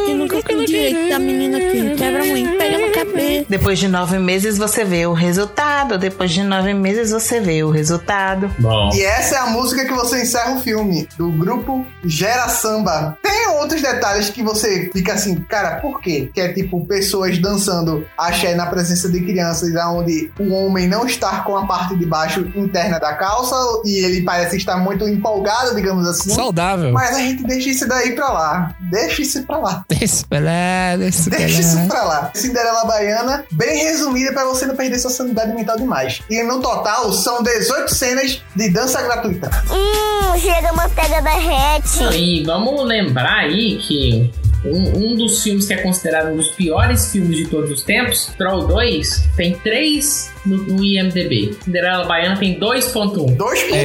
Que nunca tem direito da menina aqui. Quebra muito, pega no cabelo. Depois de nove meses, você vê o resultado. Depois de nove meses, você vê o resultado. Bom. E essa é a música que você encerra o filme, do grupo Gera Samba. Tem outros detalhes que você fica assim, cara, por quê? Que é tipo pessoas dançando axé na presença de crianças, onde o homem não está com a parte de baixo interna da calça e ele parece estar muito empolgado, digamos assim. Saudável. Mas a gente deixa isso daí pra lá. Deixa isso pra lá. Deixa isso pra lá. Deixa, deixa isso pra lá. Cinderela Baiana, bem resumida pra você não perder sua sanidade mental demais. E no total, são dezoito cenas de dança gratuita. Hum, chega a manteiga da rede. E vamos lembrar aí que... Um, um dos filmes que é considerado um dos piores filmes de todos os tempos, Troll dois, tem três no, no I M D B. Cinderela Baiana tem dois ponto um. dois ponto um!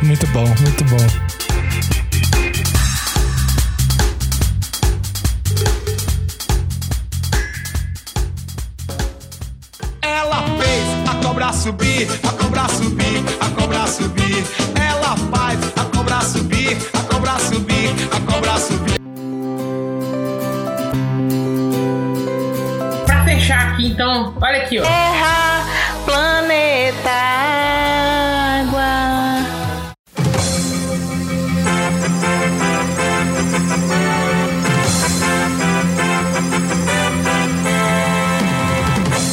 É. Muito bom, muito bom. Ela fez a cobra subir, a cobra subir, a cobra subir. Ela faz a cobra subir, a cobra subir, a cobra subir. Aqui, então, olha aqui, ó. Terra, planeta, água.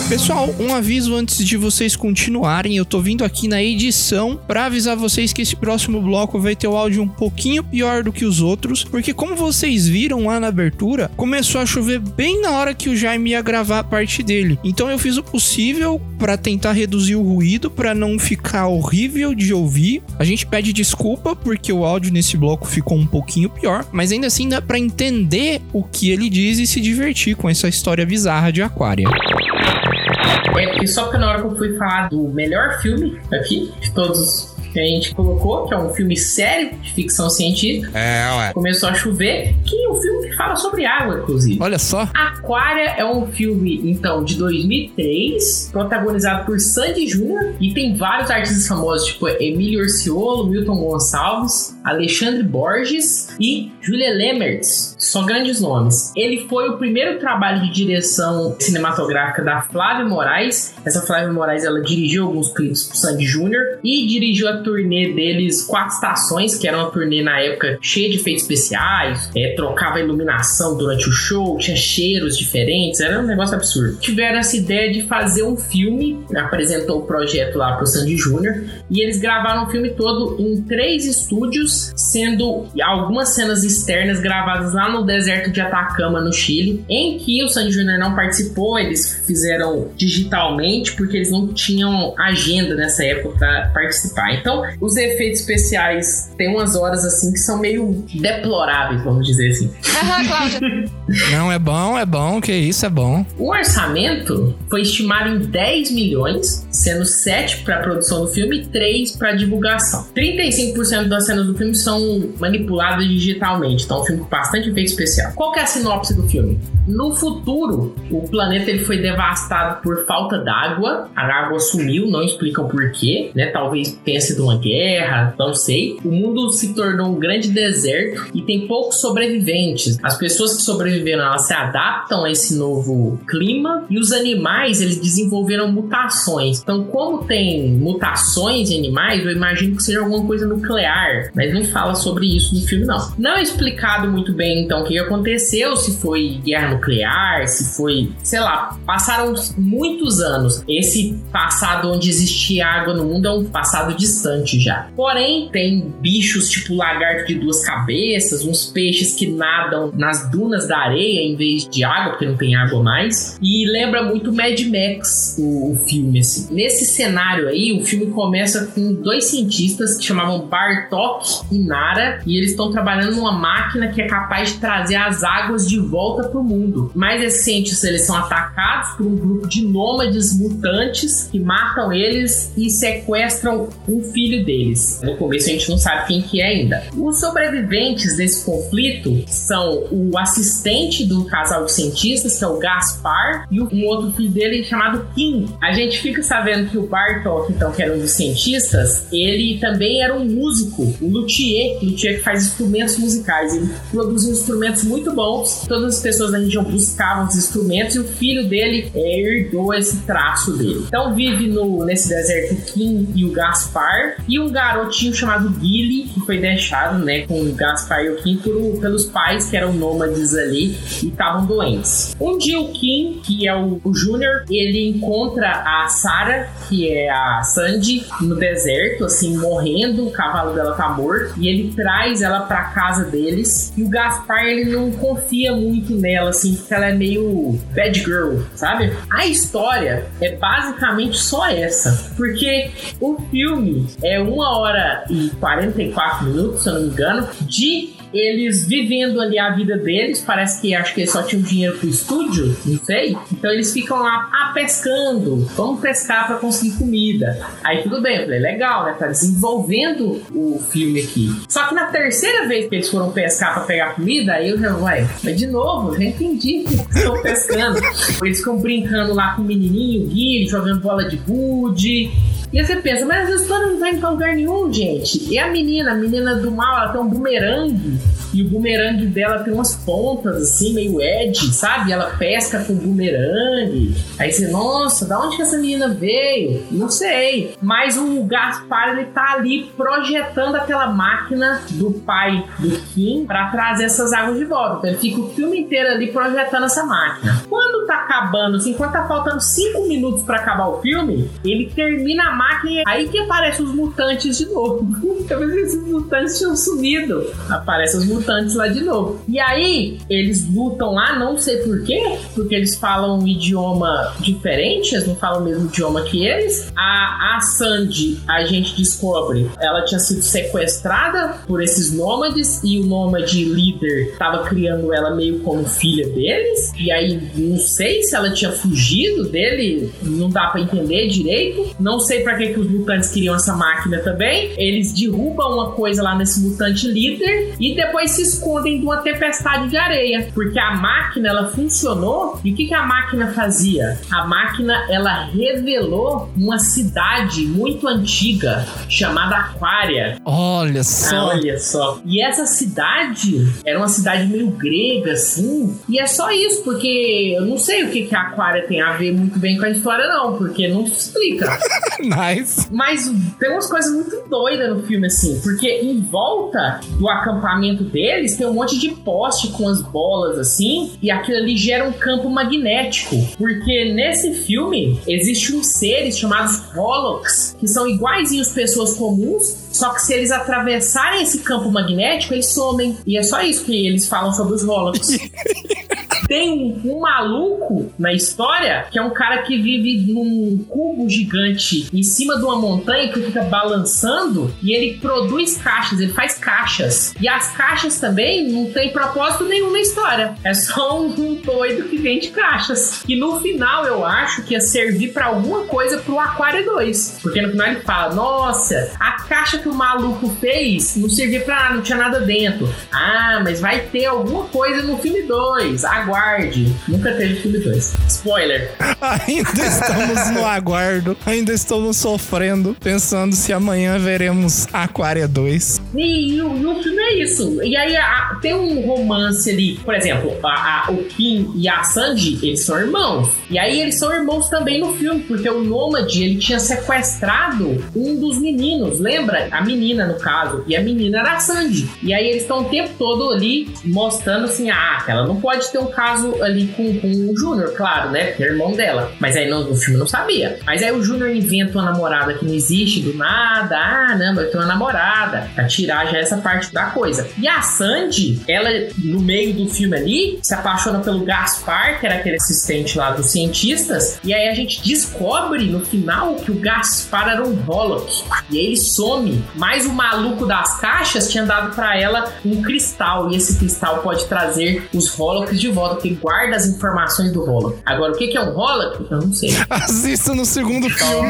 Pessoal, um aviso antes de vocês continuarem. Eu tô vindo aqui na edição pra avisar vocês que esse próximo bloco vai ter o áudio um pouquinho pior do que os outros, porque como vocês viram lá na abertura, começou a chover bem na hora que o Jaime ia gravar a parte dele. Então eu fiz o possível pra tentar reduzir o ruído, pra não ficar horrível de ouvir. A gente pede desculpa porque o áudio nesse bloco ficou um pouquinho pior, mas ainda assim dá pra entender o que ele diz e se divertir com essa história bizarra de Aquária. É porque só que na hora que eu fui falar do melhor filme aqui, de todos que a gente colocou, que é um filme sério de ficção científica, é, ué. Começou a chover, que é um filme que fala sobre água, inclusive. Olha só. Aquária é um filme, então, de dois mil e três, protagonizado por Sandy Júnior, e tem vários artistas famosos, tipo Emílio Orciolo, Milton Gonçalves, Alexandre Borges e Julia Lemertz. São grandes nomes. Ele foi o primeiro trabalho de direção cinematográfica da Flávia Moraes. Essa Flávia Moraes, ela dirigiu alguns clipes pro Sandy Júnior e dirigiu a turnê deles Quatro Estações, que era uma turnê na época cheia de efeitos especiais, é, trocava iluminação durante o show, tinha cheiros diferentes, era um negócio absurdo. Tiveram essa ideia de fazer um filme, apresentou o projeto lá pro Sandy Júnior e eles gravaram o filme todo em três estúdios, sendo algumas cenas externas gravadas lá no no deserto de Atacama, no Chile, em que o Sandy Júnior não participou. Eles fizeram digitalmente porque eles não tinham agenda nessa época para participar. Então, os efeitos especiais tem umas horas assim que são meio deploráveis, vamos dizer assim. Não, é bom, é bom, que isso é bom. O orçamento foi estimado em dez milhões, sendo sete para a produção do filme e três para divulgação. trinta e cinco por cento das cenas do filme são manipuladas digitalmente, então é um filme com bastante efeito especial. Qual que é a sinopse do filme? No futuro, o planeta ele foi devastado por falta d'água, a água sumiu, não explicam porquê, né? Talvez tenha sido uma guerra, não sei. O mundo se tornou um grande deserto e tem poucos sobreviventes. As pessoas que sobreviveram, elas se adaptam a esse novo clima e os animais, eles desenvolveram mutações. Então, como tem mutações em animais, eu imagino que seja alguma coisa nuclear, mas mas não fala sobre isso no filme, não. Não é explicado muito bem, então, o que aconteceu, se foi guerra nuclear, se foi, sei lá, passaram muitos anos. Esse passado onde existia água no mundo é um passado distante já. Porém, tem bichos tipo lagarto de duas cabeças, uns peixes que nadam nas dunas da areia em vez de água, porque não tem água mais. E lembra muito Mad Max, o, o filme, assim. Nesse cenário aí, o filme começa com dois cientistas que chamavam Bartok e Nara, e eles estão trabalhando numa máquina que é capaz de trazer as águas de volta pro mundo. Mas esses cientistas, eles são atacados por um grupo de nômades mutantes que matam eles e sequestram um filho deles. No começo a gente não sabe quem que é ainda. Os sobreviventes desse conflito são o assistente do casal de cientistas, que é o Gaspar, e um outro filho dele chamado Kim. A gente fica sabendo que o Bartok, então, que era um dos cientistas, ele também era um músico, um luthier, luthier que faz instrumentos musicais. Ele produziu instrumentos muito bons, todas as pessoas da região buscavam os instrumentos, e o filho dele é, herdou esse traço dele. Então vive no, nesse deserto o Kim e o Gaspar, e um garotinho chamado Guile, que foi deixado, né, com o Gaspar e o Kim por, pelos pais, que eram nômades ali e estavam doentes. Um dia o Kim, que é o, o Júnior, ele encontra a Sarah, que é a Sandy, no deserto, assim, morrendo, o cavalo dela tá morto, e ele traz ela pra casa deles, e o Gaspar, ele não confia muito nela, assim, porque ela é meio bad girl, sabe? A história é basicamente só essa, porque o filme é uma hora e quarenta e quatro minutos, se eu não me engano, de eles vivendo ali a vida deles. Parece que, acho que eles só tinham dinheiro pro estúdio, não sei, então eles ficam lá, ah, pescando, vamos pescar pra conseguir comida. Aí tudo bem, eu falei, legal, né, tá desenvolvendo o filme aqui. Só que na terceira vez que eles foram pescar pra pegar comida, aí eu já, ué, mas de novo, eu já entendi que estão pescando. Eles ficam brincando lá com o menininho, o Guilherme, jogando bola de gude. E aí você pensa, mas essa história não vai em lugar nenhum, gente. E a menina, a menina do mal, ela tem um bumerangue, e o bumerangue dela tem umas pontas assim, meio edge, sabe? Ela pesca com bumerangue. Aí você, nossa, da onde que essa menina veio? Não sei. Mas o Gaspar, ele tá ali projetando aquela máquina do pai do Kim pra trazer essas águas de volta. Então ele fica o filme inteiro ali projetando essa máquina. Quando tá acabando, assim, quando tá faltando cinco minutos pra acabar o filme, ele termina a máquina, aí que aparecem os mutantes de novo. Talvez esses mutantes tinham sumido. Aparecem os mutantes lá de novo. E aí, eles lutam lá, não sei por quê, porque eles falam um idioma diferente, eles não falam o mesmo idioma que eles. A, a Sandy, a gente descobre, ela tinha sido sequestrada por esses nômades, e o nômade líder estava criando ela meio como filha deles, e aí não sei se ela tinha fugido dele, não dá pra entender direito, não sei pra que, que os mutantes queriam essa máquina também. Eles derrubam uma coisa lá nesse mutante líder e depois se escondem de uma tempestade de areia, porque a máquina, ela funcionou. E o que, que a máquina fazia? A máquina, ela revelou uma cidade muito antiga chamada Aquária. Olha só! Olha só! E essa cidade era uma cidade meio grega, assim, e é só isso, porque eu não sei o que, que a Aquária tem a ver muito bem com a história, não, porque não se explica. Nice. Mas tem umas coisas muito doidas no filme, assim, porque em volta do acampamento deles tem um monte de poste com as bolas, assim, e aquilo ali gera um campo magnético, porque nesse filme existe uns seres chamados Holoks, que são iguaizinhos pessoas comuns, só que se eles atravessarem esse campo magnético, eles somem, e é só isso que eles falam sobre os Holoks. Tem um, um maluco na história, que é um cara que vive num cubo gigante em cima de uma montanha, que fica balançando, e ele produz caixas, ele faz caixas. E as caixas também não tem propósito nenhum na história. É só um, um doido que vende caixas. E no final, eu acho que ia servir pra alguma coisa pro Aquário dois. Porque no final ele fala, nossa, a caixa que o maluco fez não servia pra nada, não tinha nada dentro. Ah, mas vai ter alguma coisa no filme dois. Aguarda. tarde. Nunca teve filme dois. Spoiler. Ainda estamos no aguardo. Ainda estamos sofrendo, pensando se amanhã veremos Aquária dois. E, e, o, e o filme é isso. E aí a, tem um romance ali. Por exemplo, a, a, o Kim e a Sandy, eles são irmãos. E aí eles são irmãos também no filme, porque o Nômade, ele tinha sequestrado um dos meninos, lembra? A menina, no caso. E a menina era a Sandy. E aí eles estão o tempo todo ali mostrando assim, ah, ela não pode ter um caso ali com, com o Júnior, claro, né? Porque é irmão dela. Mas aí não, o filme não sabia. Mas aí o Júnior inventa uma namorada que não existe do nada. Ah, não, mas eu tenho uma namorada. Pra tirar já essa parte da coisa. E a Sandy, ela no meio do filme ali, se apaixona pelo Gaspar, que era aquele assistente lá dos cientistas. E aí a gente descobre no final que o Gaspar era um Holoc. E aí ele some. Mas o maluco das caixas tinha dado pra ela um cristal. E esse cristal pode trazer os Holocs de volta, que guarda as informações do Holoc. Agora, o que é um Holoc? Eu não sei. Assista no segundo filme.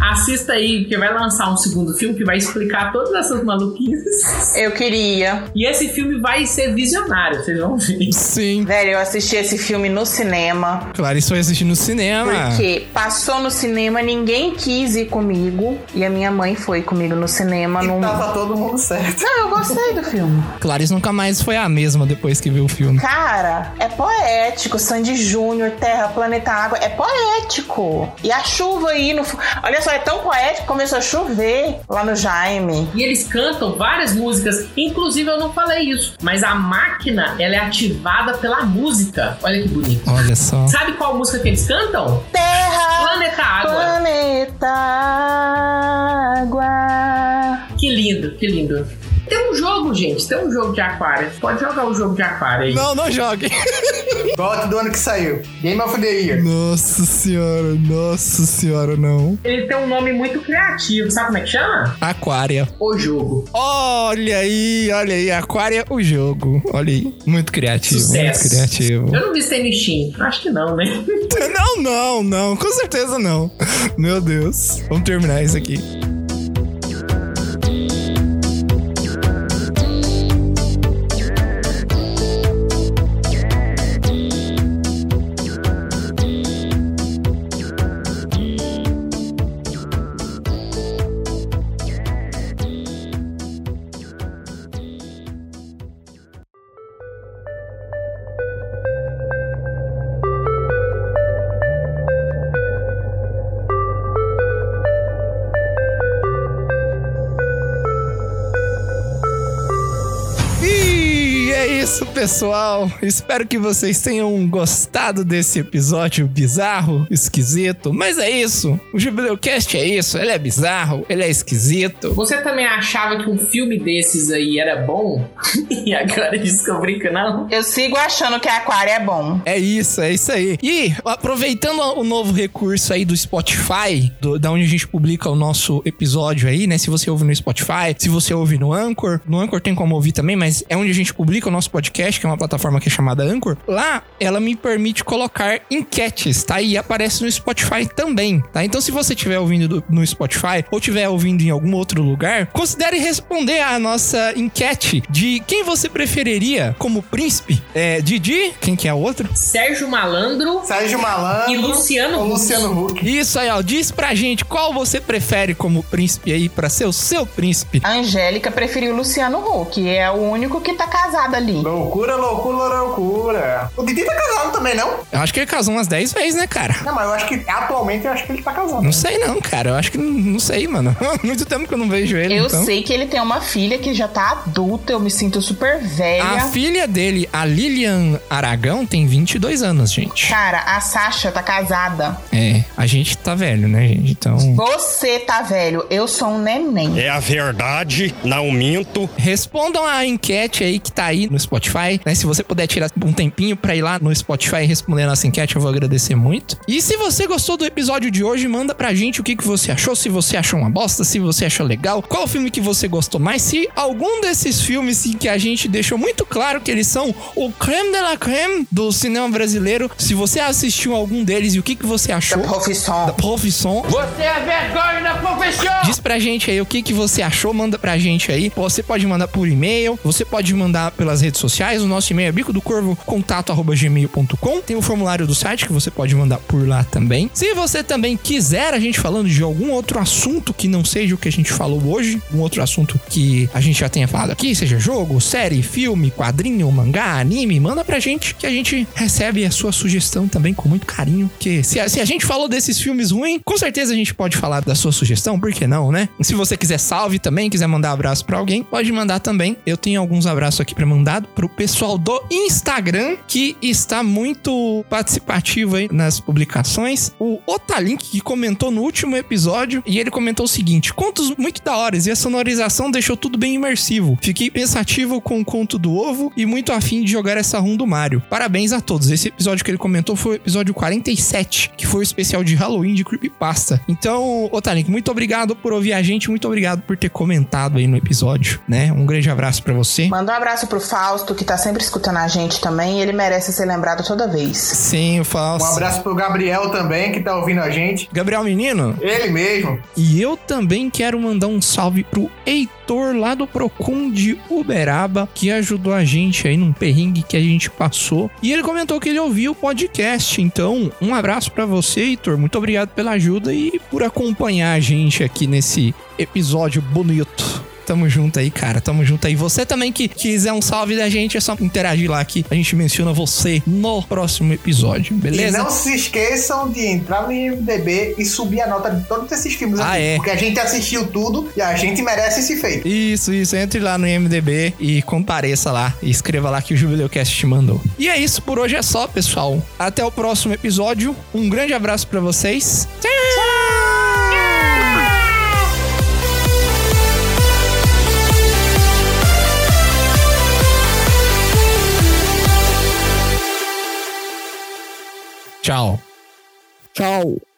Assista aí, porque vai lançar um segundo filme que vai explicar todas essas maluquices. Eu queria. E esse filme vai ser visionário, vocês vão ver. Sim. Velho, eu assisti esse filme no cinema. Claro, isso eu assisti no cinema. Porque passou no cinema, ninguém quis ir comigo. E a minha mãe foi comigo no cinema. E num... tava todo mundo certo. Não, eu gostei do filme. Clarice nunca mais foi a mesma depois que viu o filme. Cara, é poético. Sandy Júnior, Terra, Planeta, Água. É poético. E a chuva aí no... Olha só, é tão poético que começou a chover lá no Jaime. E eles cantam várias músicas. Inclusive, eu não falei isso, mas a máquina, ela é ativada pela música. Olha que bonito. Olha só. Sabe qual música que eles cantam? Terra. Planeta Água. Planeta Água. Que lindo, que lindo. Tem um jogo, gente. Tem um jogo de Aquário. Pode jogar o jogo de Aquário aí. Não, não jogue. Volta do ano que saiu. Game of the Year. Nossa senhora, nossa senhora, não. Ele tem um nome muito criativo. Sabe como é que chama? Aquária. O jogo. Olha aí, olha aí. Aquária, o jogo. Olha aí. Muito criativo. Sucesso. Muito criativo. Eu não vi se tem no Steam. Acho que não, né? Não, não, não. Com certeza não. Meu Deus. Vamos terminar isso aqui. Pessoal, espero que vocês tenham gostado desse episódio bizarro, esquisito, mas é isso. O Jubileu Cast é isso, ele é bizarro, ele é esquisito. Você também achava que um filme desses aí era bom? E agora descobri que não? Eu sigo achando que Aquário é bom. É isso, é isso aí. E aproveitando o novo recurso aí do Spotify, do, da onde a gente publica o nosso episódio aí, né? Se você ouve no Spotify, se você ouve no Anchor, no Anchor tem como ouvir também, mas é onde a gente publica o nosso podcast, que é uma plataforma que é chamada Anchor. Lá, ela me permite colocar enquetes, tá? E aparece no Spotify também, tá? Então, se você estiver ouvindo do, no Spotify ou estiver ouvindo em algum outro lugar, considere responder a nossa enquete de quem você preferiria como príncipe. É, Didi, quem que é o outro? Sérgio Malandro. Sérgio Malandro. E Luciano Huck. Luciano Huck. Isso aí, ó. Diz pra gente qual você prefere como príncipe aí pra ser o seu príncipe. A Angélica preferiu o Luciano Huck. É o único que tá casado ali. Loucura. Loucura, loucura, loucura. O Didi tá casado também, não? Eu acho que ele casou umas dez vezes, né, cara? Não, mas eu acho que atualmente eu acho que ele tá casado. Não, né? Sei não, cara. Eu acho que não sei, mano. Muito tempo que eu não vejo ele. Eu então. sei que ele tem uma filha que já tá adulta. Eu me sinto super velha. A filha dele, a Lilian Aragão, tem vinte e dois anos, gente. Cara, a Sasha tá casada. É, a gente tá velho, né, gente? Então... Você tá velho. Eu sou um neném. É a verdade, não minto. Respondam a enquete aí que tá aí no Spotify. Né, se você puder tirar um tempinho pra ir lá no Spotify e responder a nossa enquete, eu vou agradecer muito. E se você gostou do episódio de hoje, manda pra gente o que, que você achou, se você achou uma bosta, se você achou legal, qual filme que você gostou mais, se algum desses filmes sim, que a gente deixou muito claro que eles são o creme de la creme do cinema brasileiro, se você assistiu algum deles e o que, que você achou. Da profissão. Da profissão. Você é vergonha da profissão! Diz pra gente aí o que, que você achou, manda pra gente aí. Você pode mandar por e-mail, você pode mandar pelas redes sociais. O nosso e-mail é bico do corvo contato arroba gmail ponto com. Tem o formulário do site que você pode mandar por lá também. Se você também quiser a gente falando de algum outro assunto que não seja o que a gente falou hoje, um outro assunto que a gente já tenha falado aqui, seja jogo, série, filme, quadrinho, mangá, anime, manda pra gente que a gente recebe a sua sugestão também com muito carinho, que se a, se a gente falou desses filmes ruins, com certeza a gente pode falar da sua sugestão, por que não, né? Se você quiser salve também, quiser mandar abraço pra alguém, pode mandar também. Eu tenho alguns abraços aqui pra mandar pro pessoal do Instagram, que está muito participativo aí nas publicações. O Otalink, que comentou no último episódio, e ele comentou o seguinte: contos muito da hora e a sonorização deixou tudo bem imersivo. Fiquei pensativo com o conto do ovo e muito afim de jogar essa run do Mario. Parabéns a todos. Esse episódio que ele comentou foi o episódio quarenta e sete, que foi o especial de Halloween de Creepypasta. Então, Otalink, muito obrigado por ouvir a gente, muito obrigado por ter comentado aí no episódio, né? Um grande abraço pra você. Manda um abraço pro Fausto, que tá sempre escutando a gente também, e ele merece ser lembrado toda vez. Sim, o Fausto. Um abraço pro Gabriel também, que tá ouvindo a gente. Gabriel Menino? Ele mesmo. E eu também quero mandar um salve pro Heitor, lá do Procon de Uberaba, que ajudou a gente aí num perrengue que a gente passou. E ele comentou que ele ouviu o podcast. Então, um abraço pra você, Heitor. Muito obrigado pela ajuda e por acompanhar a gente aqui nesse episódio bonito. Tamo junto aí, cara. Tamo junto aí. Você também que quiser um salve da gente, é só interagir lá que a gente menciona você no próximo episódio, beleza? E não se esqueçam de entrar no IMDb e subir a nota de todos esses filmes ah, aqui. É. Porque a gente assistiu tudo e a gente merece esse feito. Isso, isso. Entre lá no IMDb e compareça lá. E escreva lá que o Jubileu Cast te mandou. E é isso. Por hoje é só, pessoal. Até o próximo episódio. Um grande abraço pra vocês. Tchau! Tchau! Tchau. Tchau.